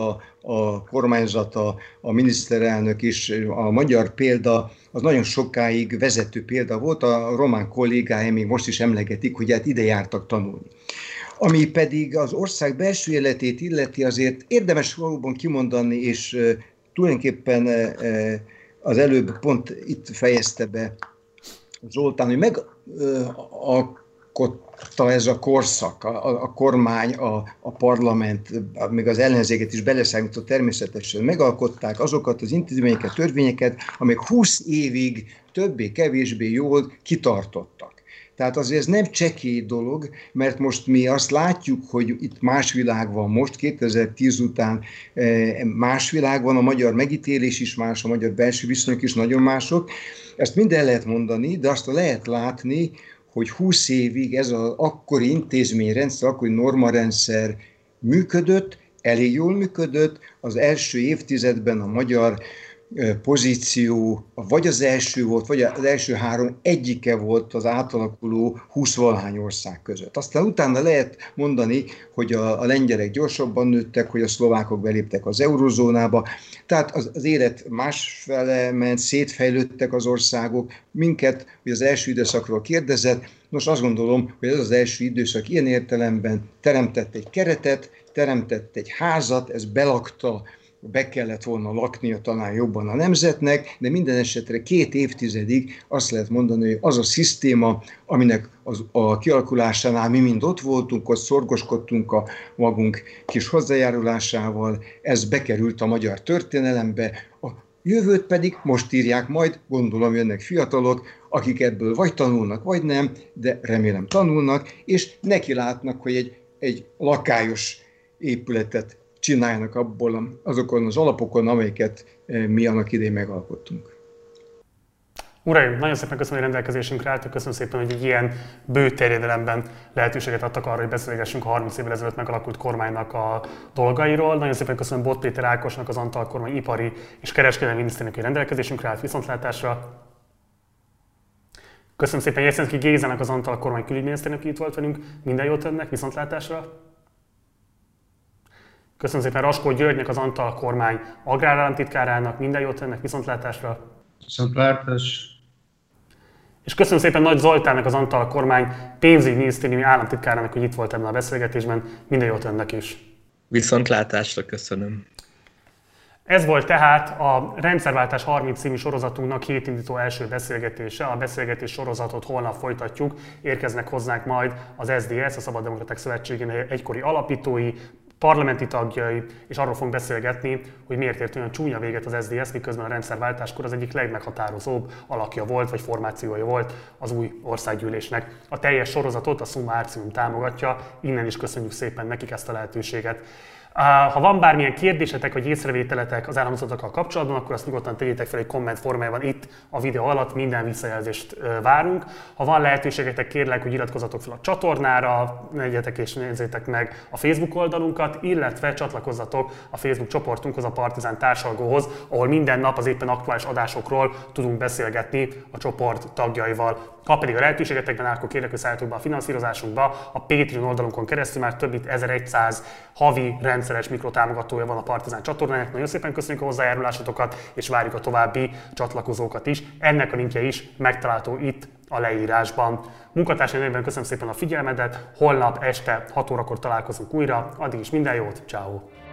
a kormányzata, a miniszterelnök is. A magyar példa az nagyon sokáig vezető példa volt, a román kollégáim még most is emlegetik, hogy hát ide jártak tanulni. Ami pedig az ország belső életét illeti, azért érdemes valóban kimondani, és tulajdonképpen az előbb pont itt fejezte be Zoltán, hogy megalkotta ez a korszak, a kormány, a parlament, még az ellenzéket is beleszámított természetesen, megalkották azokat az intézményeket, törvényeket, amelyek 20 évig többé-kevésbé jól kitartottak. Tehát azért ez nem csekély dolog, mert most mi azt látjuk, hogy itt más világ van most, 2010 után más világ van, a magyar megítélés is más, a magyar belső viszonyok is nagyon mások. Ezt minden lehet mondani, de azt lehet látni, hogy 20 évig ez az akkori intézményrendszer, akkori normarendszer működött, elég jól működött. Az első évtizedben a magyar pozíció vagy az első volt, vagy az első három egyike volt az átalakuló 20-valahány ország között. Aztán utána lehet mondani, hogy a lengyelek gyorsabban nőttek, hogy a szlovákok beléptek az eurozónába, tehát az élet másfele ment, szétfejlődtek az országok. Minket, hogy az első időszakról kérdezett, nos azt gondolom, hogy ez az első időszak ilyen értelemben teremtett egy keretet, teremtett egy házat, ez belakta, be kellett volna laknia talán jobban a nemzetnek, de minden esetre 2 évtizedig azt lehet mondani, hogy az a szisztéma, aminek a kialakulásánál mi mind ott voltunk, ott szorgoskodtunk a magunk kis hozzájárulásával, ez bekerült a magyar történelembe, a jövőt pedig most írják majd, gondolom jönnek fiatalok, akik ebből vagy tanulnak, vagy nem, de remélem tanulnak, és nekilátnak, hogy egy lakályos épületet csináljanak abból azokon az alapokon, amelyeket mi annak idején megalkottunk. Uraim, nagyon szépen köszönöm, hogy rendelkezésünkre álltak. Köszönöm szépen, hogy egy ilyen bő terjedelemben lehetőséget adtak arra, hogy beszélgessünk a 30 évvel ezelőtt megalakult kormánynak a dolgairól. Nagyon szépen köszönöm Bod Péter Ákosnak, az Antall kormány ipari és kereskedelmi miniszternek, hogy rendelkezésünkre állt. Viszontlátásra! Köszönöm szépen Jeszenszky Gézának, az Antall kormány külügyminiszternek, hogy itt volt velünk. Minden jót önnek, viszontlátásra! Köszönöm szépen Raskó Györgynek, az Antall kormány agrárállamtitkárának, minden jót önnek, viszontlátásra! Viszontlátás! És köszönöm szépen Nagy Zoltánnak, az Antall kormány pénzügyminisztériumi államtitkárának, hogy itt volt ebben a beszélgetésben, minden jót önnek is! Viszontlátásra, köszönöm! Ez volt tehát a Rendszerváltás 30 című sorozatunknak hétindító első beszélgetése. A beszélgetés sorozatot holnap folytatjuk, érkeznek hozzánk majd az SZDSZ, a Szabaddemokraták Szövetségének egykori alapítói, parlamenti tagjai, és arról fogunk beszélgetni, hogy miért ért olyan csúnya véget az SZDSZ, miközben a rendszerváltáskor az egyik legmeghatározóbb alakja volt, vagy formációja volt az új országgyűlésnek. A teljes sorozatot a Summa Artium támogatja, innen is köszönjük szépen nekik ezt a lehetőséget. Ha van bármilyen kérdésetek vagy észrevételetek az elhangzottakkal kapcsolatban, akkor azt nyugodtan tegyétek fel egy komment formájában itt a videó alatt, minden visszajelzést várunk. Ha van lehetőségetek, kérlek, hogy iratkozzatok fel a csatornára, legyetek és nézzétek meg a Facebook oldalunkat, illetve csatlakozzatok a Facebook csoportunkhoz, a Partizán társalgóhoz, ahol minden nap az éppen aktuális adásokról tudunk beszélgetni a csoport tagjaival. Ha pedig a lehetőségetekben áll, akkor kérlek, hogy szálljatok be a finanszírozásunkba, a Patreon oldalunkon keresztül már több mint 1100 havi rendszeres mikrotámogatója van a Partizán csatornának. Nagyon szépen köszönjük a hozzájárulásotokat, és várjuk a további csatlakozókat is. Ennek a linkje is megtalálható itt a leírásban. Munkatársai nevében köszönöm szépen a figyelmedet, holnap este 6 órakor találkozunk újra, addig is minden jót, ciao.